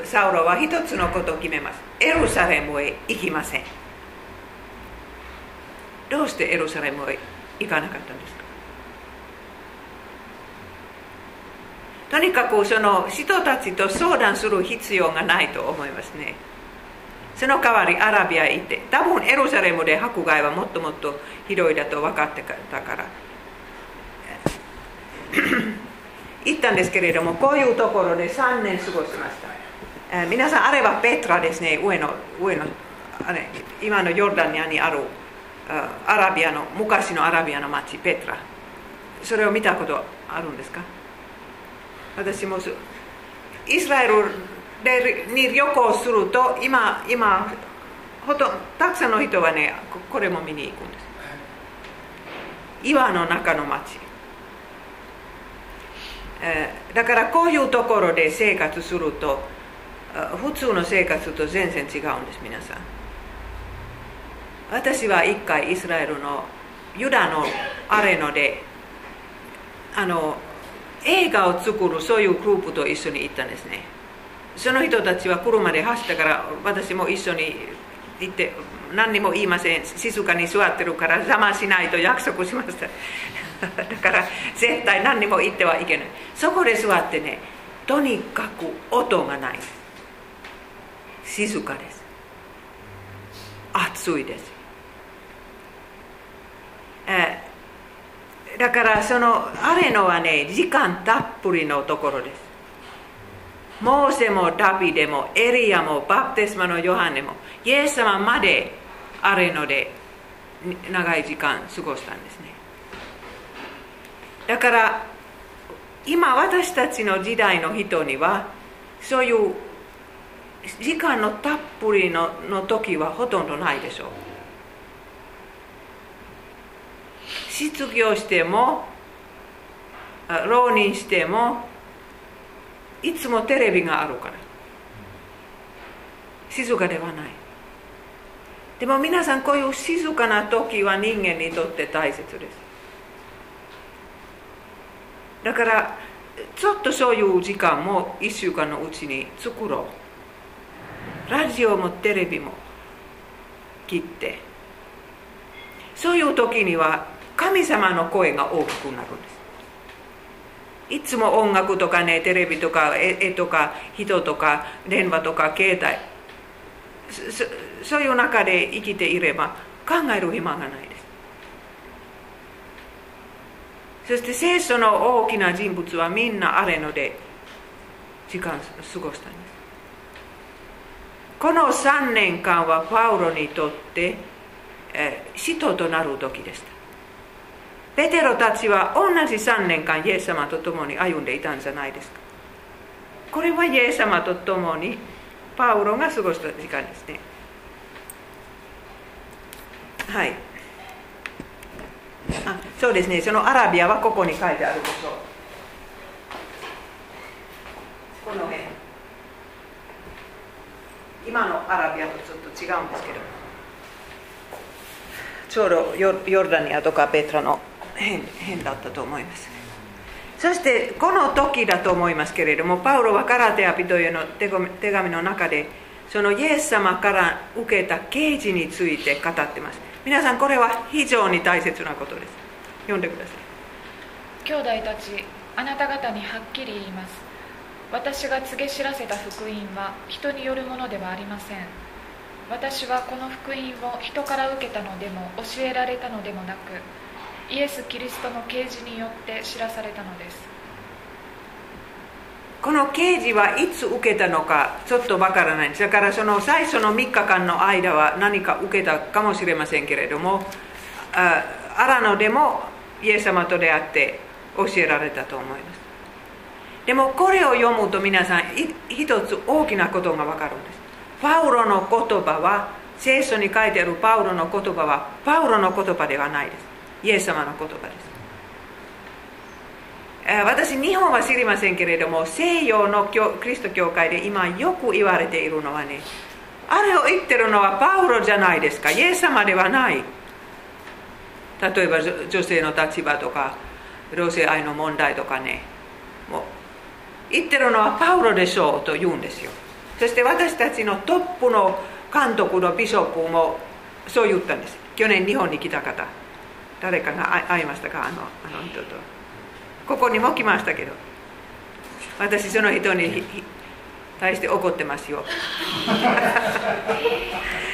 サウロは一つのことを決めます。エルサレムへ行きません。どうしてエルサレムへ行かなかったんですか？とにかくその人たちと相談する必要がないと思いますね。その代わりアラビアへ行って、多分エルサレムで迫害はもっともっとひどいだと分かってたから行ったんですけれども、こういうところでさんねん過ごしました。えー、皆さんあれはペトラですね、上の上のあれ今のヨルダニアにあるアラビアの昔のアラビアの町ペトラ、それを見たことあるんですか？私もイスラエルでに旅行すると、今今ほとんどたくさんの人はね、これも見に行くんです。岩の中の町。だからこういうところで生活すると、普通の生活と全然違うんです。皆さん、私は一回イスラエルのユダのアレノであの映画を作るそういうグループと一緒に行ったんですね。その人たちは車で走ったから、私も一緒に行って、何にも言いません。静かに座ってるから邪魔しないと約束しました。だから絶対何にも言ってはいけない。そこで座ってね、とにかく音がない、静かです、暑いです。えー、だからそのあれのはね、時間たっぷりのところです。モーセもダビデもエリアもバプテスマのヨハネもイエス様まであれので長い時間過ごしたんですね。だから今私たちの時代の人にはそういう時間のたっぷり の, の時はほとんどないでしょう。失業しても浪人してもいつもテレビがあるから静かではない。でも皆さん、こういう静かな時は人間にとって大切です。だからちょっとそういう時間もいっしゅうかんのうちに作ろう。ラジオもテレビも切って、そういう時には神様の声が大きくなるんです。いつも音楽とかね、テレビとか絵とか人とか電話とか携帯 そ, そういう中で生きていれば考える暇がないです。そして聖書の大きな人物はみんなあれので時間を過ごしたんです。このさんねんかんはパウロにとって、えー、使徒となる時でした。ペテロたちは同じさんねんかんイエス様と共に歩んでいたんじゃないですか。これはイエス様と共にパウロが過ごした時間ですね。はい。あ、そうですね。そのアラビアはここに書いてあるでしょう。この辺。今のアラビアとちょっと違うんですけど。ちょうどヨルダニアとかペトラの変, 変だったと思います。そしてこの時だと思いますけれども、パウロはカラテア人への手紙の中でそのイエス様から受けた啓示について語ってます。皆さん、これは非常に大切なことです。読んでください。兄弟たち、あなた方にはっきり言います。私が告げ知らせた福音は人によるものではありません。私はこの福音を人から受けたのでも教えられたのでもなく、イエス・キリストの啓示によって知らされたのです。この啓示はいつ受けたのかちょっとわからないんです。だからその最初のみっかかんの間は何か受けたかもしれませんけれども、あらのでもイエス様と出会って教えられたと思います。でもこれを読むと皆さん一つ大きなことがわかるんです。パウロの言葉は、聖書に書いてあるパウロの言葉はパウロの言葉ではないです。イエス様の言葉です。私、日本は知りませんけれども、西洋のクリスト教会で今よく言われているのはね、あれを言ってるのはパウロじゃないですか、イエス様ではない。例えば女性の立場とか同性愛の問題とかね、もう言ってるのはパウロでしょうと言うんですよ。そして私たちのトップの監督のビショップもそう言ったんです。去年日本に来た方、誰かが会いましたか、あの、あの人と。ここにも来ましたけど、私その人に対して怒ってますよ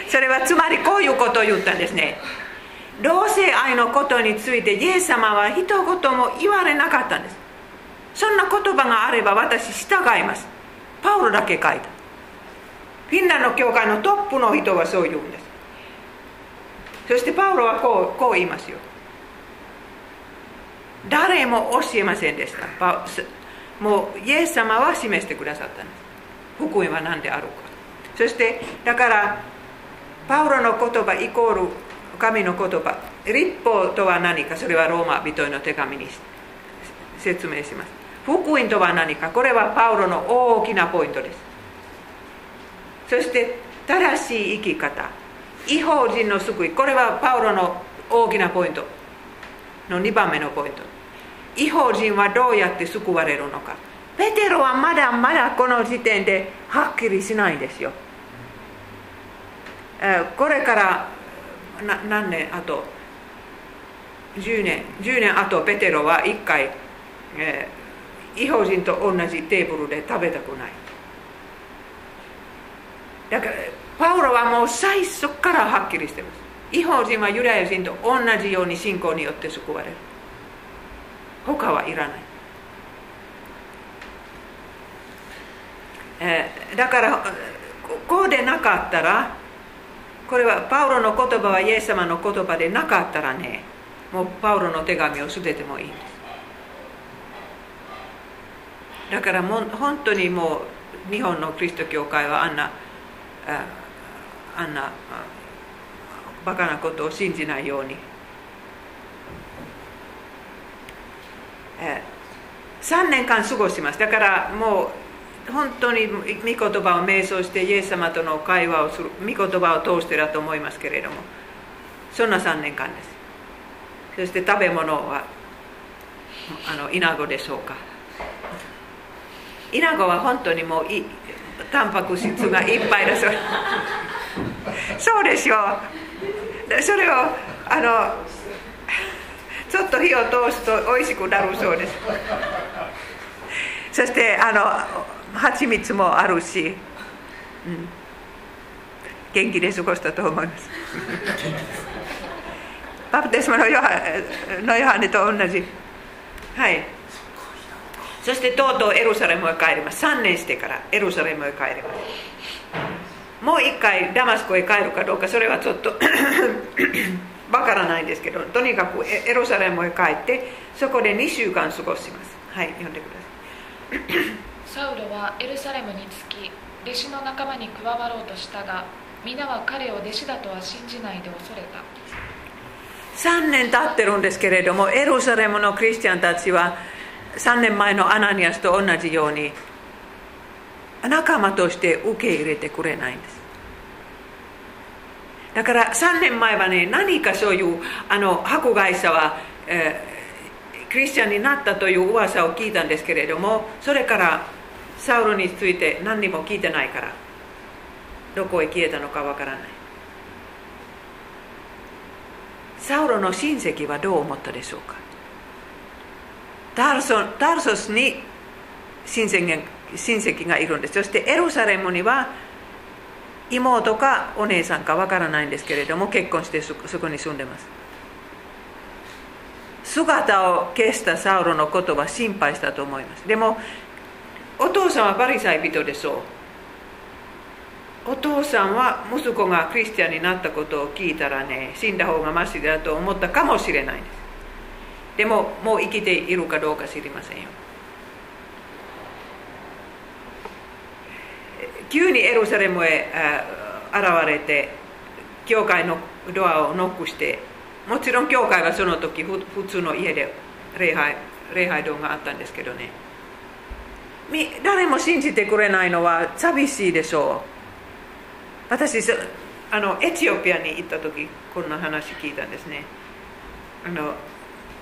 それはつまりこういうことを言ったんですね。同性愛のことについてイエス様は一言も言われなかったんです。そんな言葉があれば私従います。パウロだけ書いた。フィンランドの教会のトップの人はそう言うんです。そしてパウロはこう、こう言いますよ。誰も教えませんでした。もうイエス様は示してくださったんです。福音は何であるか。そしてだからパウロの言葉イコール神の言葉、律法とは何か、それはローマ人への手紙に説明します。福音とは何か、これはパウロの大きなポイントです。そして正しい生き方、異邦人の救い、これはパウロの大きなポイントのにばんめのポイント。異邦人はどうやって救われるのか。ペテロはまだまだこの時点ではっきりしないんですよ。これから何年あと、じゅうねん、じゅうねんあとペテロは一回違法人と同じテーブルで食べたくない。だからパウロはもう最初からはっきりしています。違法人はユダヤ人と同じように信仰によって救われる。他はいらない。えー、だからこうでなかったら、これはパウロの言葉はイエス様の言葉でなかったらね、もうパウロの手紙を捨ててもいいんです。だからもう本当にもう日本のキリスト教会はあんなあんなバカなことを信じないように。さんねんかん過ごします。だからもう本当に御言葉を瞑想してイエス様との会話をする、御言葉を通してだと思いますけれども、そんなさんねんかんです。そして食べ物はあのイナゴでしょうか。イナゴは本当にもういタンパク質がいっぱいだそうそうでしょう。それをあのちょっと火を通すと美味しくなるそうです。そしてあの蜂蜜もあるし、うん、元気で過ごしたと思います。バプテスマのヨハネと同じ。はい。そしてとうとうエルサレムへ帰ります。さんねんしてからエルサレムへ帰ります。もう一回ダマスコへ帰るかどうか、それはちょっとわからないんですけど、とにかくエルサレムへ帰ってそこでにしゅうかん過ごします。はい、読んでください。サウロはエルサレムに着き、弟子の仲間に加わろうとしたが、皆は彼を弟子だとは信じないで恐れた。さんねん経ってるんですけれども、エルサレムのクリスチャンたちはさんねんまえのアナニアスと同じように仲間として受け入れてくれないんです。だからさんねんまえはね、何かそういうあの迫害者は、えー、クリスチャンになったという噂を聞いたんですけれども、それからサウルについて何にも聞いてないからどこへ消えたのかわからない。サウルの親戚はどう思ったでしょうか。タルソ、タルソスに親戚、親戚がいるんです。そしてエルサレムには妹かお姉さんかわからないんですけれども、結婚してそこに住んでます。姿を消したサウロのことは心配したと思います。でもお父さんはパリサイ人でしょう。お父さんは息子がクリスチャンになったことを聞いたらね、死んだ方がマシだと思ったかもしれないです。でももう生きているかどうか知りませんよ。急にエルサレムへ現れて教会のドアをノックして、もちろん教会はその時普通の家で礼拝、礼拝堂があったんですけどね、誰も信じてくれないのは寂しいでしょう。私あのエチオピアに行った時こんな話聞いたんですね。あの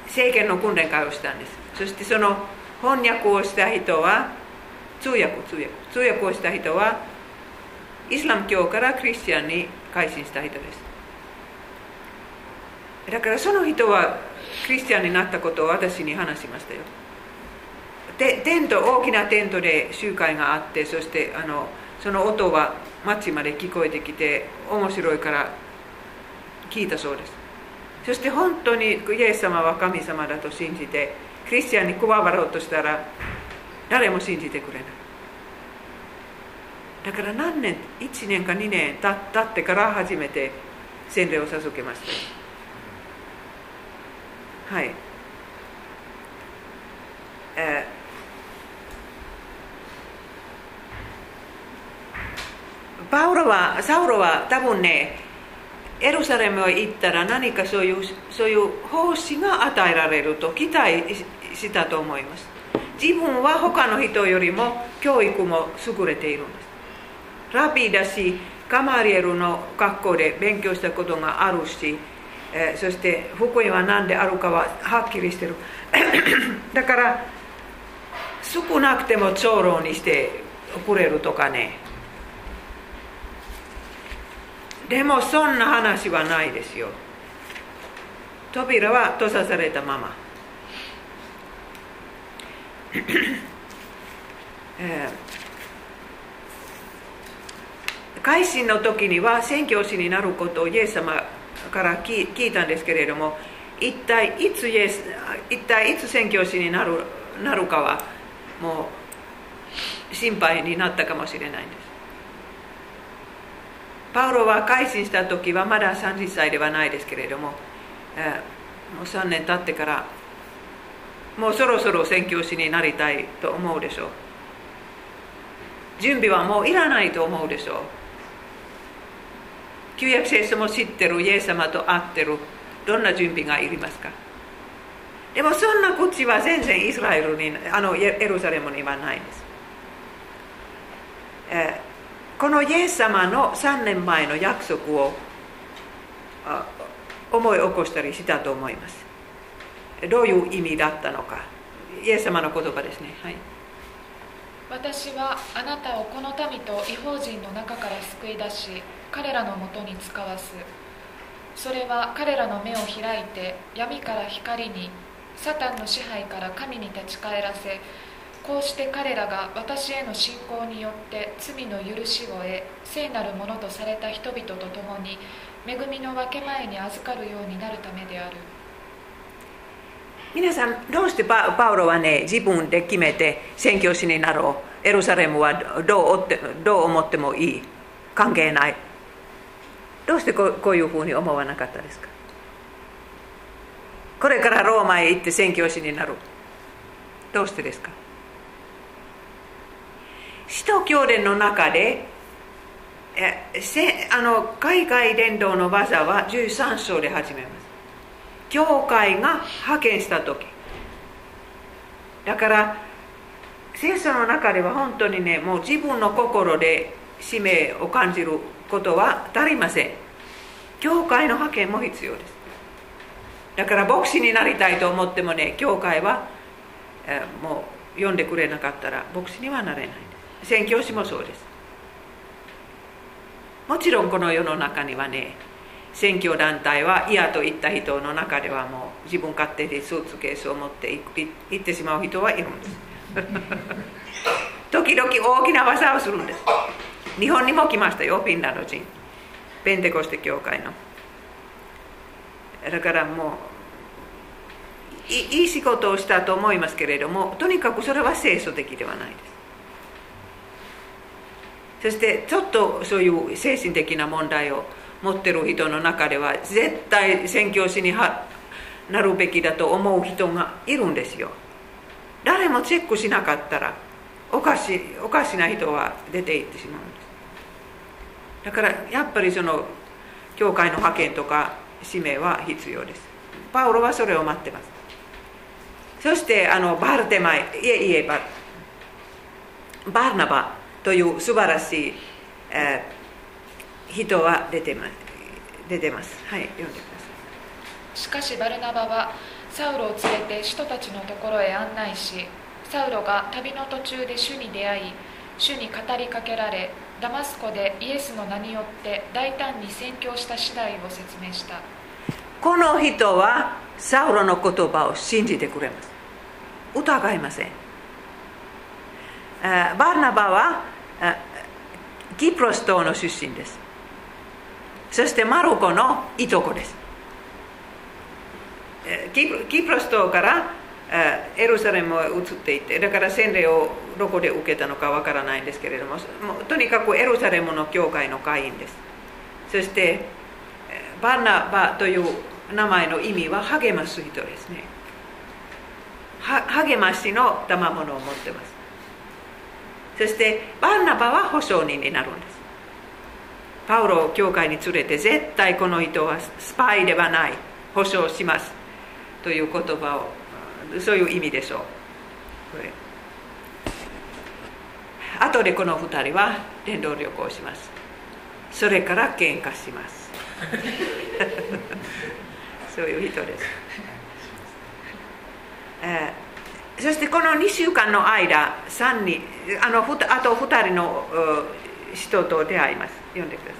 政権の訓練会をしたんです。そしてその翻訳をした人は通訳、通訳、通訳をした人はイスラム教からクリスチャンに改心した人です。だからその人はクリスチャンになったことを私に話しましたよ。でテント、大きなテントで集会があって、そしてあのその音は街まで聞こえてきて面白いから聞いたそうです。そして本当にイエス様は神様だと信じてクリスチャンに加わろうとしたら誰も信じてくれない。だから何年、いちねんかにねん経ってから初めて洗礼を授けました。はい。えー、パウロは、サウロは多分ね、エルサレムへ行ったら何かそういう、そういう奉仕が与えられると期待したと思います。自分は他の人よりも教育も優れているんです。ラビーだし、ガマリエルの学校で勉強したことがあるし、えー、そして福音は何であるかははっきりしてるだから少なくても長老にしてくれるとかね。でもそんな話はないですよ。扉は閉ざされたまま。えー、改心の時には宣教師になることをイエス様から聞いたんですけれども、一体いつイエス一体いつ宣教師になる、なるかはもう心配になったかもしれないんです。パウロは改心した時はまださんじゅっさいではないですけれども、えー、もうさんねん経ってからもうそろそろ宣教師になりたいと思うでしょう。準備はもういらないと思うでしょう。旧約聖書も知ってる、イエス様と会ってる、どんな準備がいりますか。でもそんな口は全然イスラエルに、あのエルサレムにはないんです。えー、このイエス様のさんねんまえの約束を思い起こしたりしたと思います。どういう意味だったのか、イエス様の言葉ですね。はい、私はあなたをこの民と異邦人の中から救い出し、彼らのもとに使わす。それは彼らの目を開いて、闇から光に、サタンの支配から神に立ち返らせ、こうして彼らが私への信仰によって罪の許しを得、聖なるものとされた人々と共に恵みの分け前に預かるようになるためである。皆さん、どうしてパウロはね、自分で決めて宣教師になろう、エルサレムはどう、どう思ってもいい、関係ない、どうしてこ う, こういうふうに思わなかったですか。これからローマへ行って宣教師になる、どうしてですか。使徒教伝の中であの海外伝道の技はじゅうさんしょうで始めます。教会が派遣した時だから、聖書の中では本当にね、もう自分の心で使命を感じることは足りません。教会の派遣も必要です。だから牧師になりたいと思ってもね、教会は、えー、もう呼んでくれなかったら牧師にはなれない。宣教師もそうです。もちろんこの世の中にはね、宣教団体は嫌と言った人の中ではもう自分勝手でスーツケースを持って行ってしまう人はいるんです。時々大きな技をするんです。日本にも来ましたよ、フィンランド人。ペンテコステ教会の。だからもう い, いい仕事をしたと思いますけれども、とにかくそれは聖書的ではないです。そしてちょっとそういう精神的な問題を持ってる人の中では絶対宣教師になるべきだと思う人がいるんですよ。誰もチェックしなかったらおかし、おかしな人は出て行ってしまうんです。だからやっぱりその教会の派遣とか使命は必要です。パウロはそれを待ってます。そしてあのバルテマイ、いえいえババーナバという素晴らしい、えー人は出てます。出てます。はい、読んでください。しかしバルナバはサウロを連れて使徒たちのところへ案内し、サウロが旅の途中で主に出会い、主に語りかけられ、ダマスコでイエスの名によって大胆に宣教した次第を説明した。この人はサウロの言葉を信じてくれます。疑いません。バルナバはキプロス島の出身です。そしてマルコのいとこです。キプロス島からエルサレムへ移っていて、だから洗礼をどこで受けたのかわからないんですけれども、とにかくエルサレムの教会の会員です。そしてバナバという名前の意味は励ます人ですね。は励ましの賜物を持ってます。そしてバナバは保証人になるんです。パウロを教会に連れて、絶対この人はスパイではない、保証しますという言葉を、そういう意味でしょう。これ後でこの二人は伝道旅行をします。それから喧嘩します。そういう人です。えー、そしてこのにしゅうかんの間、さんにん あ, のあとふたりの人と出会います。読んでください。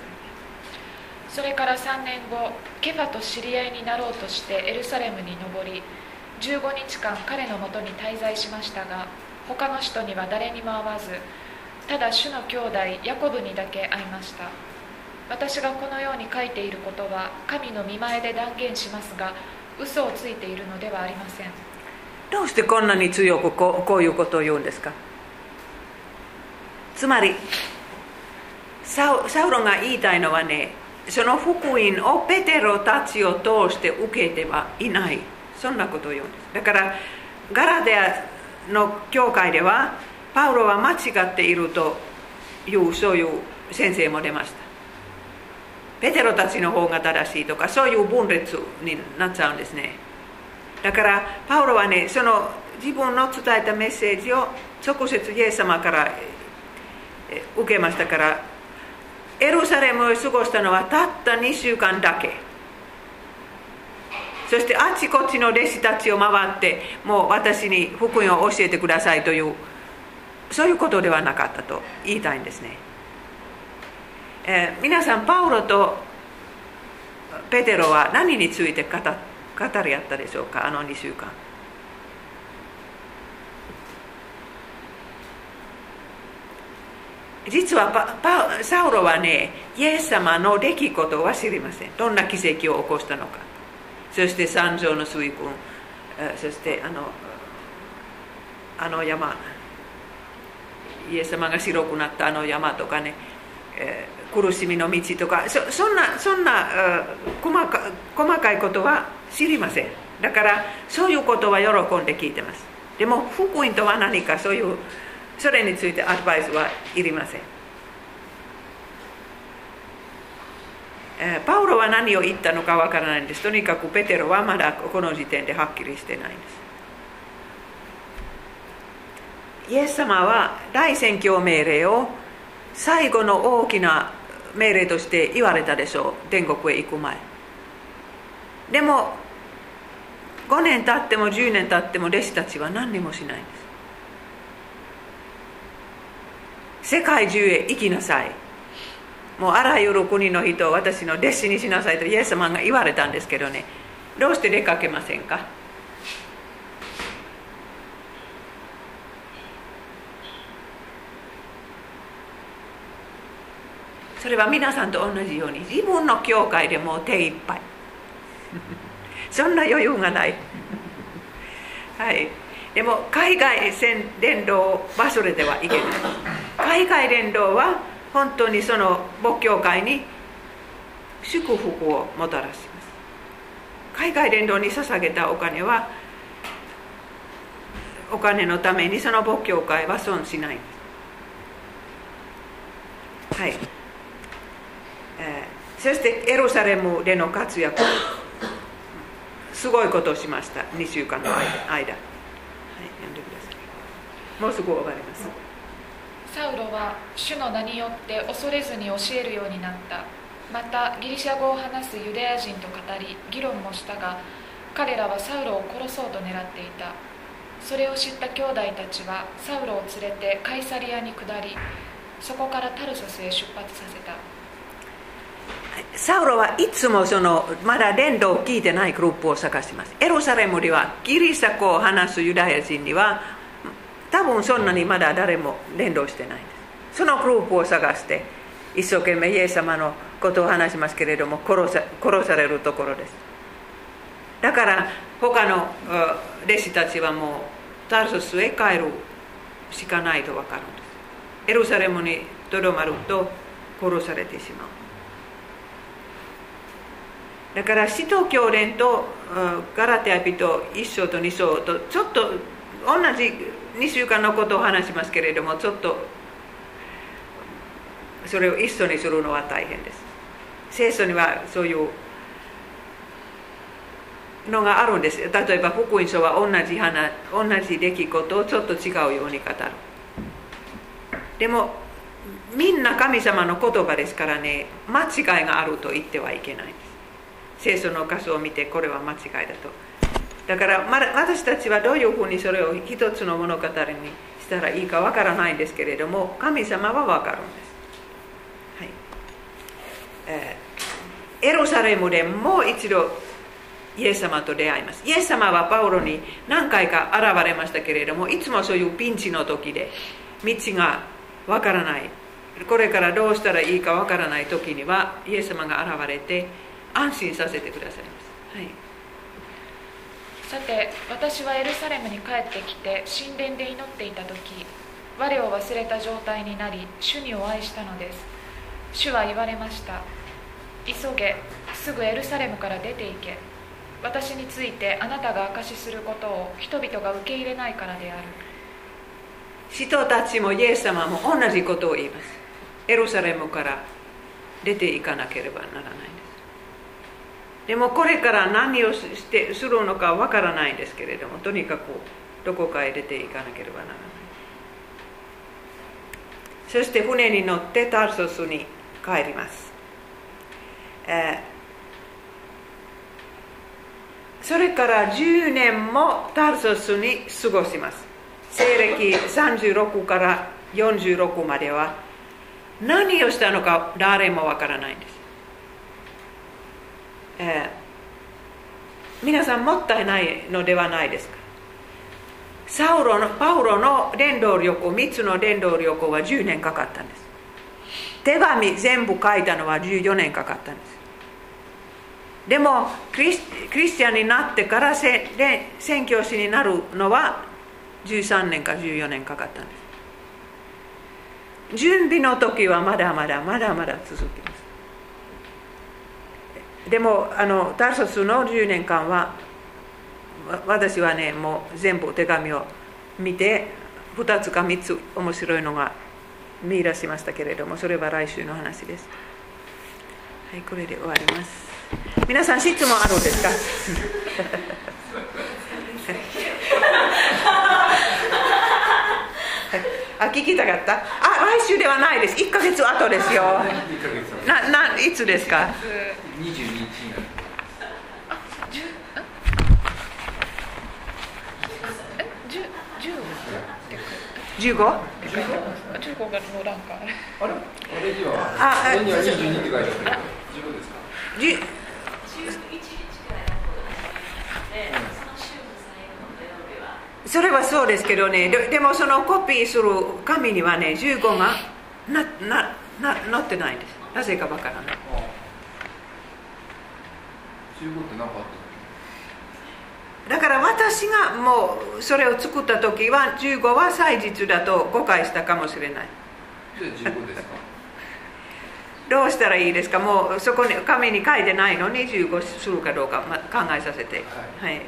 それからさんねんご、ケファと知り合いになろうとしてエルサレムに上り、じゅうごにちかん彼のもとに滞在しましたが、他の人には誰にも会わず、ただ主の兄弟ヤコブにだけ会いました。私がこのように書いていることは神の御前で断言しますが、嘘をついているのではありません。どうしてこんなに強くこ う, こういうことを言うんですか。つまりサ ウ, サウロが言いたいのはね、その福音をペテロたちを通して受けてはいない、そんなことを言うんです。だからガラデアの教会ではパウロは間違っているというそういう先生も出ました。ペテロたちの方が正しいとか、そういう分裂になっちゃうんですね。だからパウロはね、その自分の伝えたメッセージを直接イエス様から受けましたから、エルサレムを過ごしたのはたったにしゅうかんだけ。そしてあちこちの弟子たちを回って、もう私に福音を教えてくださいという、そういうことではなかったと言いたいんですね。えー、皆さん、パウロとペテロは何について 語, 語り合ったでしょうか、あのにしゅうかん。実はパパサウロはね、イエス様の出来事は知りません。どんな奇跡を起こしたのか、そして山上の水軍、そしてあ の, あの山、イエス様が白くなったあの山とかね、えー、苦しみの道とか、 そ, そんな、そんな、うん、細か、細かいことは知りません。だからそういうことは喜んで聞いてます。でも福音とは何か、そういうそれについてアドバイスはいりません。えー、パウロは何を言ったのかわからないんです。とにかくペテロはまだこの時点ではっきりしてないんです。イエス様は大宣教命令を最後の大きな命令として言われたでしょう、天国へ行く前。でもごねん経ってもじゅうねん経っても弟子たちは何にもしないんです。世界中へ行きなさい、もうあらゆる国の人を私の弟子にしなさいとイエス様が言われたんですけどね、どうして出かけませんか。それは皆さんと同じように、自分の教会でもう手いっぱいそんな余裕がない、はい、でも海外伝道を忘れてはいけない。海外伝道は本当にその母教会に祝福をもたらします。海外伝道に捧げたお金は、お金のためにその母教会は損しないんです。はい、そしてエルサレムでの活躍、すごいことをしました、にしゅうかんの間、はい、読んでください。もうすぐ終わります。サウロは主の名によって恐れずに教えるようになった。またギリシャ語を話すユダヤ人と語り議論もしたが、彼らはサウロを殺そうと狙っていた。それを知った兄弟たちはサウロを連れてカイサリアに下り、そこからタルソスへ出発させた。サウロはいつもそのまだ伝道を聞いてないグループを探します。エルサレムにはギリシャ語を話すユダヤ人には多分そんなにまだ誰も伝道してないんです。そのグループを探して一生懸命イエス様のことを話しますけれども、殺 さ, 殺されるところです。だから他の弟子たちはもうタルソスへ帰るしかないと分かるんです。エルサレムにとどまると殺されてしまう。だから使徒教伝とガラテヤ人いっ章とに章とちょっと同じにしゅうかんのことを話しますけれども、ちょっとそれを一緒にするのは大変です。聖書にはそういうのがあるんです。例えば福音書は同じ話、同じ出来事をちょっと違うように語る。でもみんな神様の言葉ですからね、間違いがあると言ってはいけないんです。聖書の箇所を見て、これは間違いだと。だから私たちはどういうふうにそれを一つの物語にしたらいいかわからないんですけれども、神様はわかるんです、はい。えー、エルサレムでもう一度イエス様と出会います。イエス様はパウロに何回か現れましたけれども、いつもそういうピンチの時で道がわからない、これからどうしたらいいかわからない時にはイエス様が現れて安心させてくださいます、はい、さて、私はエルサレムに帰ってきて神殿で祈っていた時、我を忘れた状態になり主にお会いしたのです。主は言われました。急げ、すぐエルサレムから出て行け。私についてあなたが証しすることを人々が受け入れないからである。人たちもイエス様も同じことを言います。エルサレムから出て行かなければならないんです。でもこれから何をしてするのかわからないんですけれども、とにかくどこかへ出て行かなければならない。そして船に乗ってタルソスに帰ります。えーそれからじゅうねんもタルソスに過ごします。西暦さんじゅうろくからよんじゅうろくまでは何をしたのか誰もわからないんです、えー、皆さんもったいないのではないですか。サウロのパウロの伝道旅行、みっつの伝道旅行はじゅうねんかかったんです。手紙全部書いたのはじゅうよねんかかったんです。でもクリス、クリスチャンになってからせで宣教師になるのはじゅうさんねんかじゅうよねんかかったんです。準備の時はまだまだまだまだ続きます。でもあのタルソスのじゅうねんかんは私はね、もう全部手紙を見てふたつかみっつ面白いのが見出しましたけれども、それは来週の話です。はい、これで終わります。皆さん質問あるんですか？あ、聞きたかった。あ、来週ではないです。いっかげつごですよ。な、な、いつですか？にじゅうににちになる。あ、十？え、十、十？十五？十五がの欄か。あれ？あれには。あ、にはにじゅうにって書いてある。十五ですか？十。それはそうですけどね、で, でもそのコピーする紙にはね、じゅうごがななな載ってないんです。なぜかわからない。じゅうごってなかった。だから私がもうそれを作った時はじゅうごは祭日だと誤解したかもしれない。じゃあじゅうごですか？どうしたらいいですか？もうそこに紙に書いてないのにじゅうごするかどうか、ま、考えさせて。はい。はい、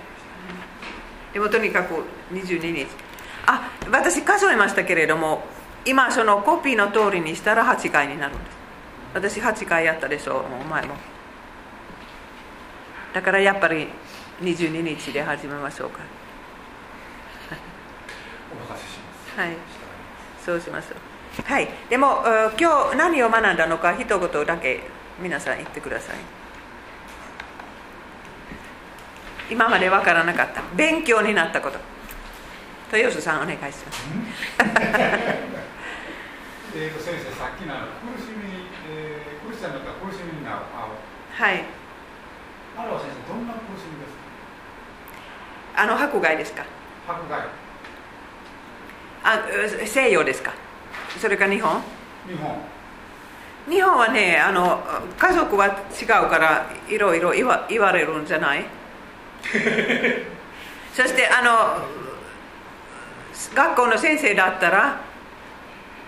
でもとにかくにじゅうににち、あ、私数えましたけれども、今そのコピーの通りにしたらはちかいになるんです。私はちかいやったでしょう、もう前も。だからやっぱりにじゅうににちで始めましょうか。お任せします。はい、そうしましょう。はい、でも今日何を学んだのか一言だけ皆さん言ってください。今までわからなかった勉強になったこと、豊洲さんお願いします。えと先生、さっきの苦しみ、えー、苦しさのか苦しみになる青、はい、あれは先生どんな苦しみですか？あの迫害ですか？迫害、あ、西洋ですか？それか日本？日本日本はね、あの家族は違うからいろいろ言わ言われるんじゃない？そしてあの学校の先生だったら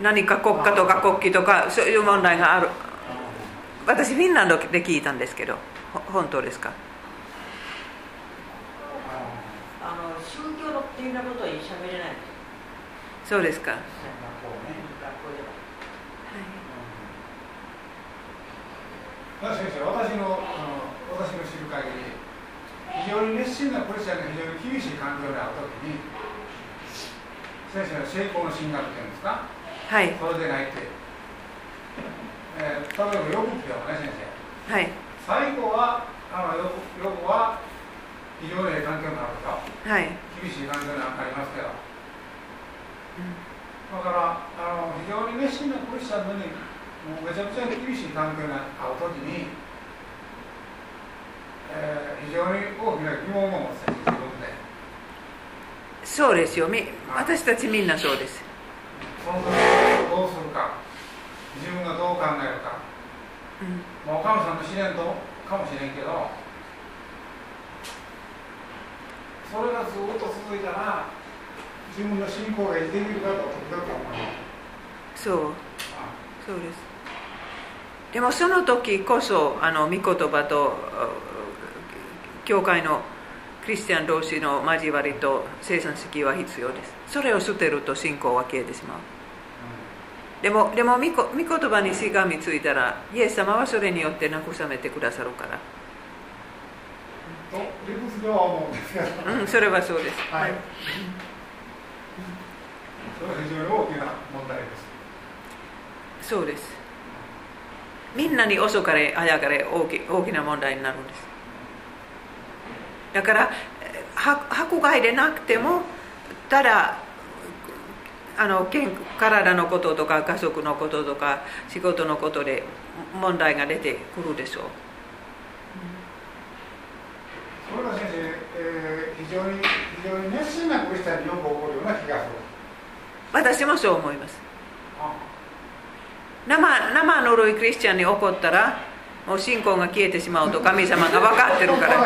何か国家とか国旗とかそういう問題がある。私フィンランドで聞いたんですけど、本当ですか？あの宗教のっていうようなことは喋れない。そうですか。はい、先生、私の私の知る限り、非常に熱心なクリスチャンが非常に厳しい環境であるときに、先生の成功の進学というんですか、はい、それでないって、えー、例えばヨブ記ではね、先生、はい、最後はあのヨブは非常にいい環境になるでしょ、はい、厳しい環境になりますけど、うん、だからあの非常に熱心なクリスチャンのにもうめちゃくちゃ厳しい環境になるときに、えー非常に大きな疑問を持っているということで、そうですよ、私たちみんなそうです。その時どうするか、自分がどう考えるか、うん、もう神様の試練とかもしれんけど、それがずっと続いたら自分の信仰が維持できるかと時々思います。そう、そうです。でもその時こそあの御言葉と教会のクリスチャン同士の交わりと生産式は必要です。それを捨てると信仰は消えてしまう、うん、でも、でも御言葉にしがみついたらイエス様はそれによって慰めてくださるから、理屈では思うんですけど、うん、それはそうです、はい、それは非常に大きな問題です。そうです。みんなに遅かれ早かれ大き、大きな問題になるんです。だから迫害でなくても、ただあの体のこととか家族のこととか仕事のことで問題が出てくるでしょう。それが先生、えー、非常に非常に熱心なクリスチャンによく起こるような気がする。私もそう思います。ああ、生, 生ぬるいクリスチャンに怒ったらもう信仰が消えてしまうと神様が分かってるから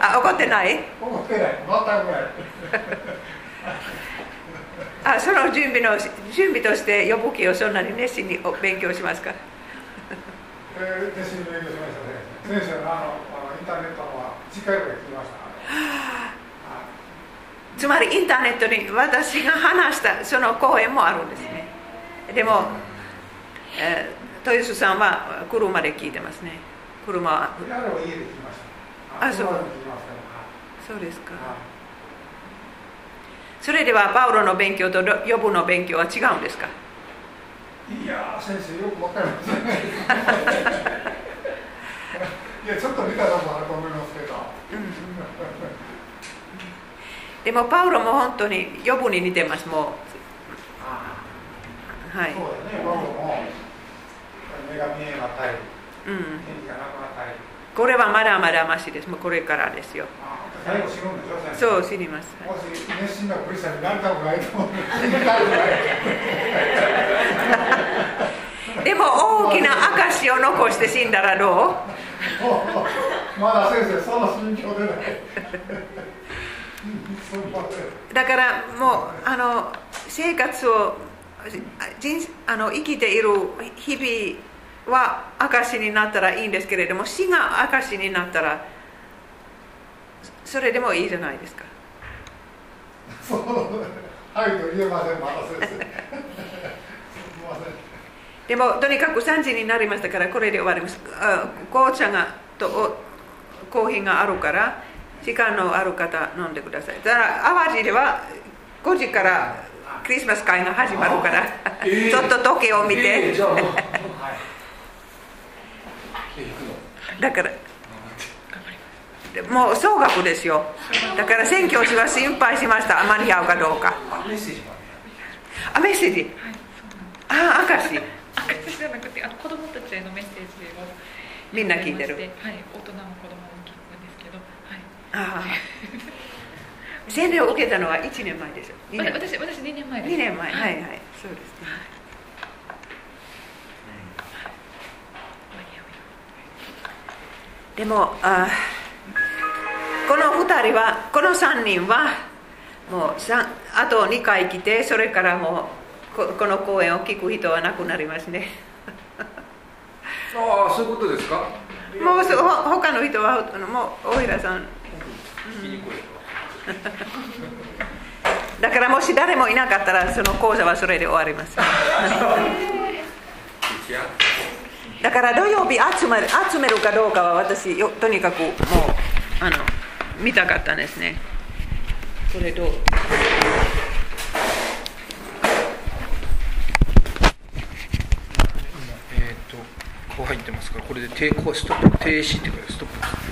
あ、怒ってない怒ってないあ、その準備の準備として呼ぶ気をそんなに熱心に勉強しますか、えー、熱心に勉強しましたね。先生のあのインターネットは近いまで聞きましたねつまりインターネットに私が話したその講演もあるんですね。でも、えー、豊洲さんは車で聞いてますね。車は家で聞きました。あ、そう。そうですか。それではパウロの勉強とヨブの勉強は違うんですか。いやー、先生よくわかりませんね。いや、ちょっと見たこともあると思いますけど。うんでもパウロも本当にヨブに似てますもう。ああ、はい。そうだね。パウロも目が見えなかったり、うん、手がなくなったり。これはまだまだマシです。もうこれからですよ。ああ、最後死ぬんでしょ先生。そう、死にます。もし熱心なクリスチャンになりたくないと思う。でも大きな証を残して死んだらどう？まだ先生その心境でない。だからもうあの生活を人あの生きている日々は証になったらいいんですけれども、死が証になったらそれでもいいじゃないですか。そう、はいと言えません、また先生。でもとにかくさんじになりましたからこれで終わります。紅茶がとコーヒーがあるから。時間のある方飲んでください。だから淡路ではごじからクリスマス会が始まるから、えー、ちょっと時計を見て、えーはい、だからもう総額ですよ。だから宣教師は心配しました、間に合うかどうか。メッセージ、あ、メッセージ、はい、あ、証証じゃなくて、あの子どもたちへのメッセージをみんな聞いてる、はい、大人も子どもも聞くんですけど、はい、ああ洗礼を受けたのはいちねんまえです。にねん私私にねんまえです。にねんまえ、はいはい、はい、そうですね、はい、でもあこのふたりはこのさんにんはもうあとにかい来てそれからもう こ, この講演を聞く人はなくなりますねああ、そういうことですか。もうそ他の人はもう大平さんだからもし誰もいなかったらその講座はそれで終わりますだから土曜日集める、集めるかどうかは私よとにかくもうあの見たかったんですね。これどうこう入ってますから、これで停止ってことです。ストップ